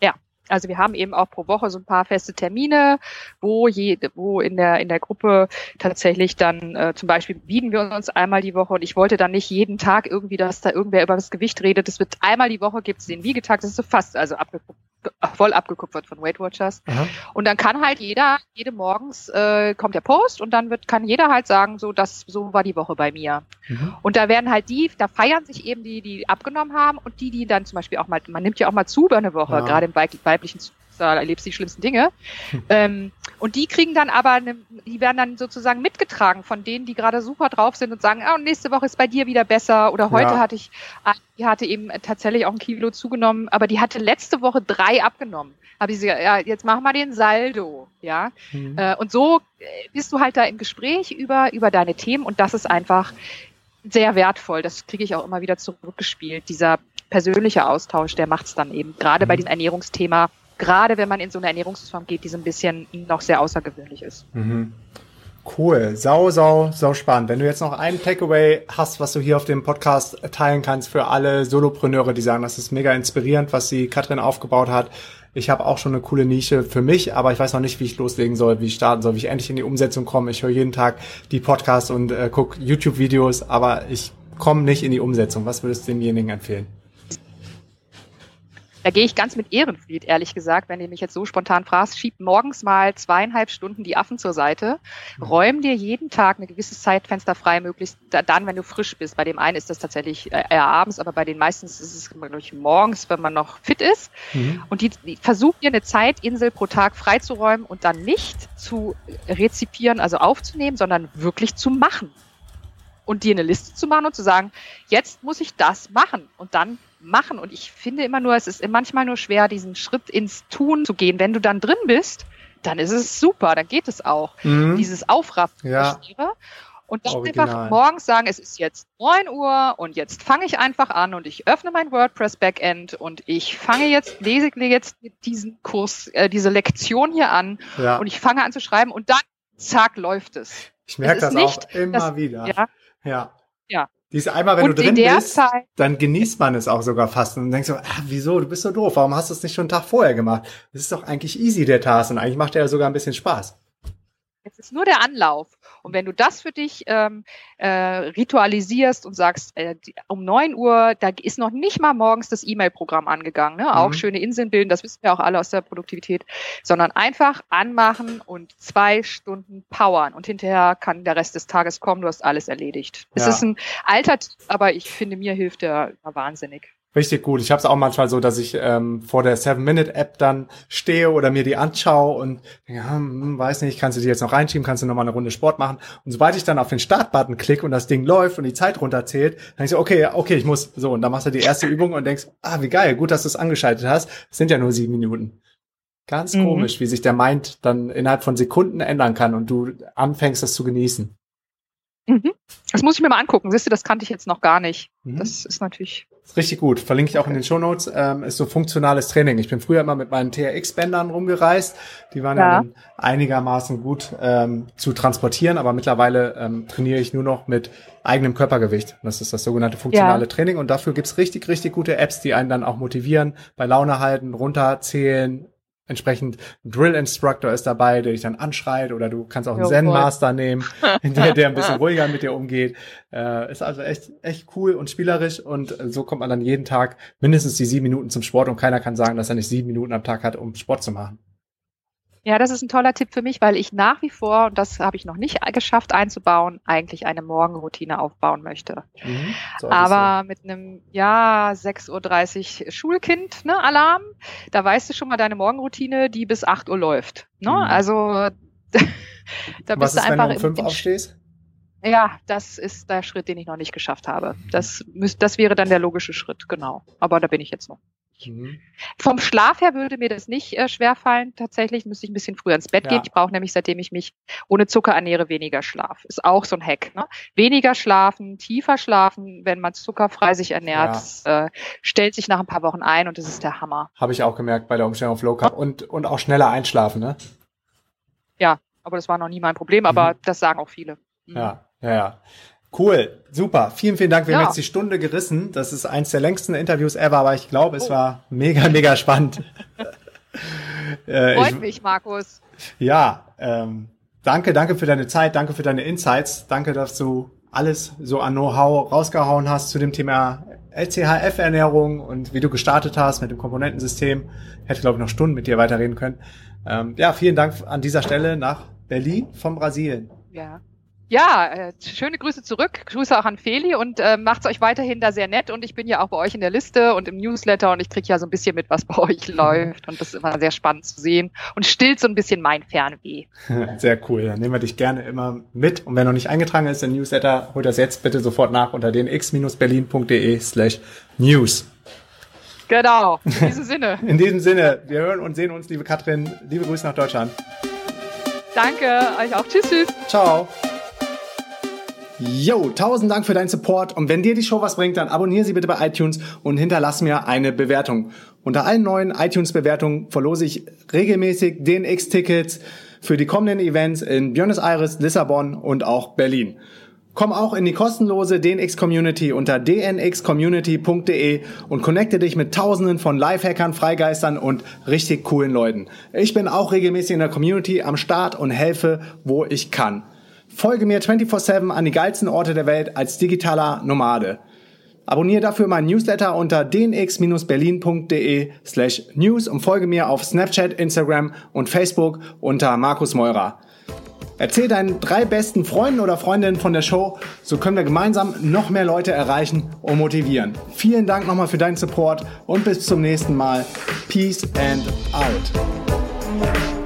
Ja, also wir haben eben auch pro Woche so ein paar feste Termine, wo, je, wo in der in der Gruppe tatsächlich dann äh, zum Beispiel biegen wir uns einmal die Woche, und ich wollte dann nicht jeden Tag irgendwie, dass da irgendwer über das Gewicht redet. Das wird einmal die Woche, gibt es den Wiegetag, das ist so fast also abgeguckt, voll abgekupfert von Weight Watchers. Aha. Und dann kann halt jeder, jede morgens äh, kommt der Post, und dann wird kann jeder halt sagen, so das so war die Woche bei mir. Mhm. Und da werden halt die, da feiern sich eben die, die abgenommen haben, und die, die dann zum Beispiel auch mal, man nimmt ja auch mal zu über eine Woche, ja. gerade im Bike da erlebst du die schlimmsten Dinge. ähm, und die kriegen dann aber, eine, die werden dann sozusagen mitgetragen von denen, die gerade super drauf sind und sagen, oh, nächste Woche ist bei dir wieder besser, oder heute ja. hatte ich, die hatte eben tatsächlich auch ein Kilo zugenommen, aber die hatte letzte Woche drei abgenommen. Habe ich gesagt, ja, jetzt mach mal den Saldo, ja. Mhm. Äh, und so bist du halt da im Gespräch über, über deine Themen, und das ist einfach sehr wertvoll. Das kriege ich auch immer wieder zurückgespielt, dieser persönlicher Austausch, der macht's dann eben, gerade mhm. bei diesem Ernährungsthema, gerade wenn man in so eine Ernährungsform geht, die so ein bisschen noch sehr außergewöhnlich ist. Mhm. Cool, sau, sau, sau spannend. Wenn du jetzt noch einen Takeaway hast, was du hier auf dem Podcast teilen kannst für alle Solopreneure, die sagen, das ist mega inspirierend, was die Katrin aufgebaut hat. Ich habe auch schon eine coole Nische für mich, aber ich weiß noch nicht, wie ich loslegen soll, wie ich starten soll, wie ich endlich in die Umsetzung komme. Ich höre jeden Tag die Podcasts und äh, gucke YouTube-Videos, aber ich komme nicht in die Umsetzung. Was würdest du demjenigen empfehlen? Da gehe ich ganz mit Ehrenfried, ehrlich gesagt, wenn ihr mich jetzt so spontan fragst, schieb morgens mal zweieinhalb Stunden die Affen zur Seite, räum dir jeden Tag eine gewisse Zeitfenster frei, möglichst dann, wenn du frisch bist. Bei dem einen ist das tatsächlich eher abends, aber bei den meistens ist es, glaube ich, morgens, wenn man noch fit ist. Mhm. Und die, die versucht dir eine Zeitinsel pro Tag freizuräumen und dann nicht zu rezipieren, also aufzunehmen, sondern wirklich zu machen. Und dir eine Liste zu machen und zu sagen, jetzt muss ich das machen. Und dann machen. Und ich finde immer nur, es ist manchmal nur schwer, diesen Schritt ins Tun zu gehen. Wenn du dann drin bist, dann ist es super, dann geht es auch. Mhm. Dieses Aufraffen. Ja. Und dann Original. Einfach morgens sagen, es ist jetzt neun Uhr und jetzt fange ich einfach an und ich öffne mein WordPress-Backend und ich fange jetzt, lese jetzt diesen Kurs, äh, diese Lektion hier an ja. und ich fange an zu schreiben und dann, zack, läuft es. Ich merke das nicht, auch immer dass, wieder. Ja. ja. ja. Dies einmal, wenn und du drin bist, Zeit, dann genießt man es auch sogar fast und denkst so, ach, wieso, du bist so doof, warum hast du es nicht schon einen Tag vorher gemacht? Das ist doch eigentlich easy, der Task, und eigentlich macht der sogar ein bisschen Spaß. Es ist nur der Anlauf. Und wenn du das für dich ähm, äh, ritualisierst und sagst, äh, um neun Uhr, da ist noch nicht mal morgens das E-Mail-Programm angegangen. Ne? Auch mhm. schöne Inseln bilden, das wissen wir auch alle aus der Produktivität. Sondern einfach anmachen und zwei Stunden powern. Und hinterher kann der Rest des Tages kommen, du hast alles erledigt. Ja. Es ist ein alter Tipp, aber ich finde, mir hilft der immer wahnsinnig. Richtig gut. Ich habe es auch manchmal so, dass ich ähm, vor der Seven Minute App dann stehe oder mir die anschaue und ja, hm, weiß nicht, kannst du die jetzt noch reinschieben, kannst du nochmal eine Runde Sport machen. Und sobald ich dann auf den Startbutton klicke und das Ding läuft und die Zeit runterzählt, dann denke ich so, okay, okay, ich muss so. Und dann machst du die erste Übung und denkst, ah, wie geil, gut, dass du es angeschaltet hast. Es sind ja nur sieben Minuten. Ganz mhm. komisch, wie sich der Mind dann innerhalb von Sekunden ändern kann und du anfängst, das zu genießen. Mhm. Das muss ich mir mal angucken. Siehst du, das kannte ich jetzt noch gar nicht. Mhm. Das ist natürlich... Richtig gut, verlinke ich auch in den Shownotes, ähm, ist so funktionales Training. Ich bin früher immer mit meinen T R X-Bändern rumgereist, die waren ja, ja dann einigermaßen gut ähm, zu transportieren, aber mittlerweile ähm, trainiere ich nur noch mit eigenem Körpergewicht. Das ist das sogenannte funktionale ja. Training und dafür gibt's richtig, richtig gute Apps, die einen dann auch motivieren, bei Laune halten, runterzählen. Entsprechend ein Drill-Instructor ist dabei, der dich dann anschreit, oder du kannst auch einen jo, Zen-Master voll. nehmen, der, der ein bisschen ruhiger mit dir umgeht. Äh, ist also echt echt cool und spielerisch und so kommt man dann jeden Tag mindestens die sieben Minuten zum Sport und keiner kann sagen, dass er nicht sieben Minuten am Tag hat, um Sport zu machen. Ja, das ist ein toller Tipp für mich, weil ich nach wie vor, und das habe ich noch nicht geschafft einzubauen, eigentlich eine Morgenroutine aufbauen möchte. Mhm, so Aber so. Mit einem, ja, sechs Uhr dreißig Schulkind, ne, Alarm, da weißt du schon mal deine Morgenroutine, die bis acht Uhr läuft. Ne? Mhm. Also, da bist Was ist, du einfach. Wenn du um fünf in, in aufstehst? Ja, das ist der Schritt, den ich noch nicht geschafft habe. Das, müß, das wäre dann der logische Schritt, genau. Aber da bin ich jetzt noch. Mhm. Vom Schlaf her würde mir das nicht äh, schwerfallen. Tatsächlich müsste ich ein bisschen früher ins Bett ja. gehen. Ich brauche nämlich, seitdem ich mich ohne Zucker ernähre, weniger Schlaf. Ist auch so ein Hack. Ne? Weniger schlafen, tiefer schlafen, wenn man zuckerfrei sich ernährt. Ja. Das, äh, stellt sich nach ein paar Wochen ein und das ist der Hammer. Habe ich auch gemerkt bei der Umstellung auf Low Carb. Und, und auch schneller einschlafen, ne? Ja, aber das war noch nie mein Problem. Aber mhm. das sagen auch viele. Mhm. Ja, ja, ja. Cool, super. Vielen, vielen Dank. Wir ja. haben jetzt die Stunde gerissen. Das ist eins der längsten Interviews ever, aber ich glaube, oh. es war mega, mega spannend. äh, Freut ich, mich, Markus. Ja, ähm, danke, danke für deine Zeit, danke für deine Insights. Danke, dass du alles so an Know-how rausgehauen hast zu dem Thema L C H F-Ernährung und wie du gestartet hast mit dem Komponentensystem. Hätte, glaube ich, noch Stunden mit dir weiterreden können. Ähm, ja, vielen Dank an dieser Stelle nach Berlin von Brasilien. Ja. Ja, äh, schöne Grüße zurück. Grüße auch an Feli und äh, macht's euch weiterhin da sehr nett. Und ich bin ja auch bei euch in der Liste und im Newsletter und ich kriege ja so ein bisschen mit, was bei euch läuft. Und das ist immer sehr spannend zu sehen und stillt so ein bisschen mein Fernweh. Sehr cool. Dann nehmen wir dich gerne immer mit. Und wer noch nicht eingetragen ist im Newsletter, holt das jetzt bitte sofort nach unter d n x Bindestrich berlin Punkt d e Slash news. Genau. In diesem Sinne. In diesem Sinne. Wir hören und sehen uns, liebe Katrin. Liebe Grüße nach Deutschland. Danke. Euch auch. Tschüss, tschüss. Ciao. Yo, tausend Dank für deinen Support und wenn dir die Show was bringt, dann abonniere sie bitte bei iTunes und hinterlass mir eine Bewertung. Unter allen neuen iTunes-Bewertungen verlose ich regelmäßig D N X-Tickets für die kommenden Events in Buenos Aires, Lissabon und auch Berlin. Komm auch in die kostenlose D N X-Community unter d n x community Punkt d e und connecte dich mit tausenden von Lifehackern, Freigeistern und richtig coolen Leuten. Ich bin auch regelmäßig in der Community am Start und helfe, wo ich kann. Folge mir vierundzwanzig sieben an die geilsten Orte der Welt als digitaler Nomade. Abonniere dafür meinen Newsletter unter d n x Bindestrich berlin Punkt d e Slash news und folge mir auf Snapchat, Instagram und Facebook unter Markus Meurer. Erzähl deinen drei besten Freunden oder Freundinnen von der Show, so können wir gemeinsam noch mehr Leute erreichen und motivieren. Vielen Dank nochmal für deinen Support und bis zum nächsten Mal. Peace and out.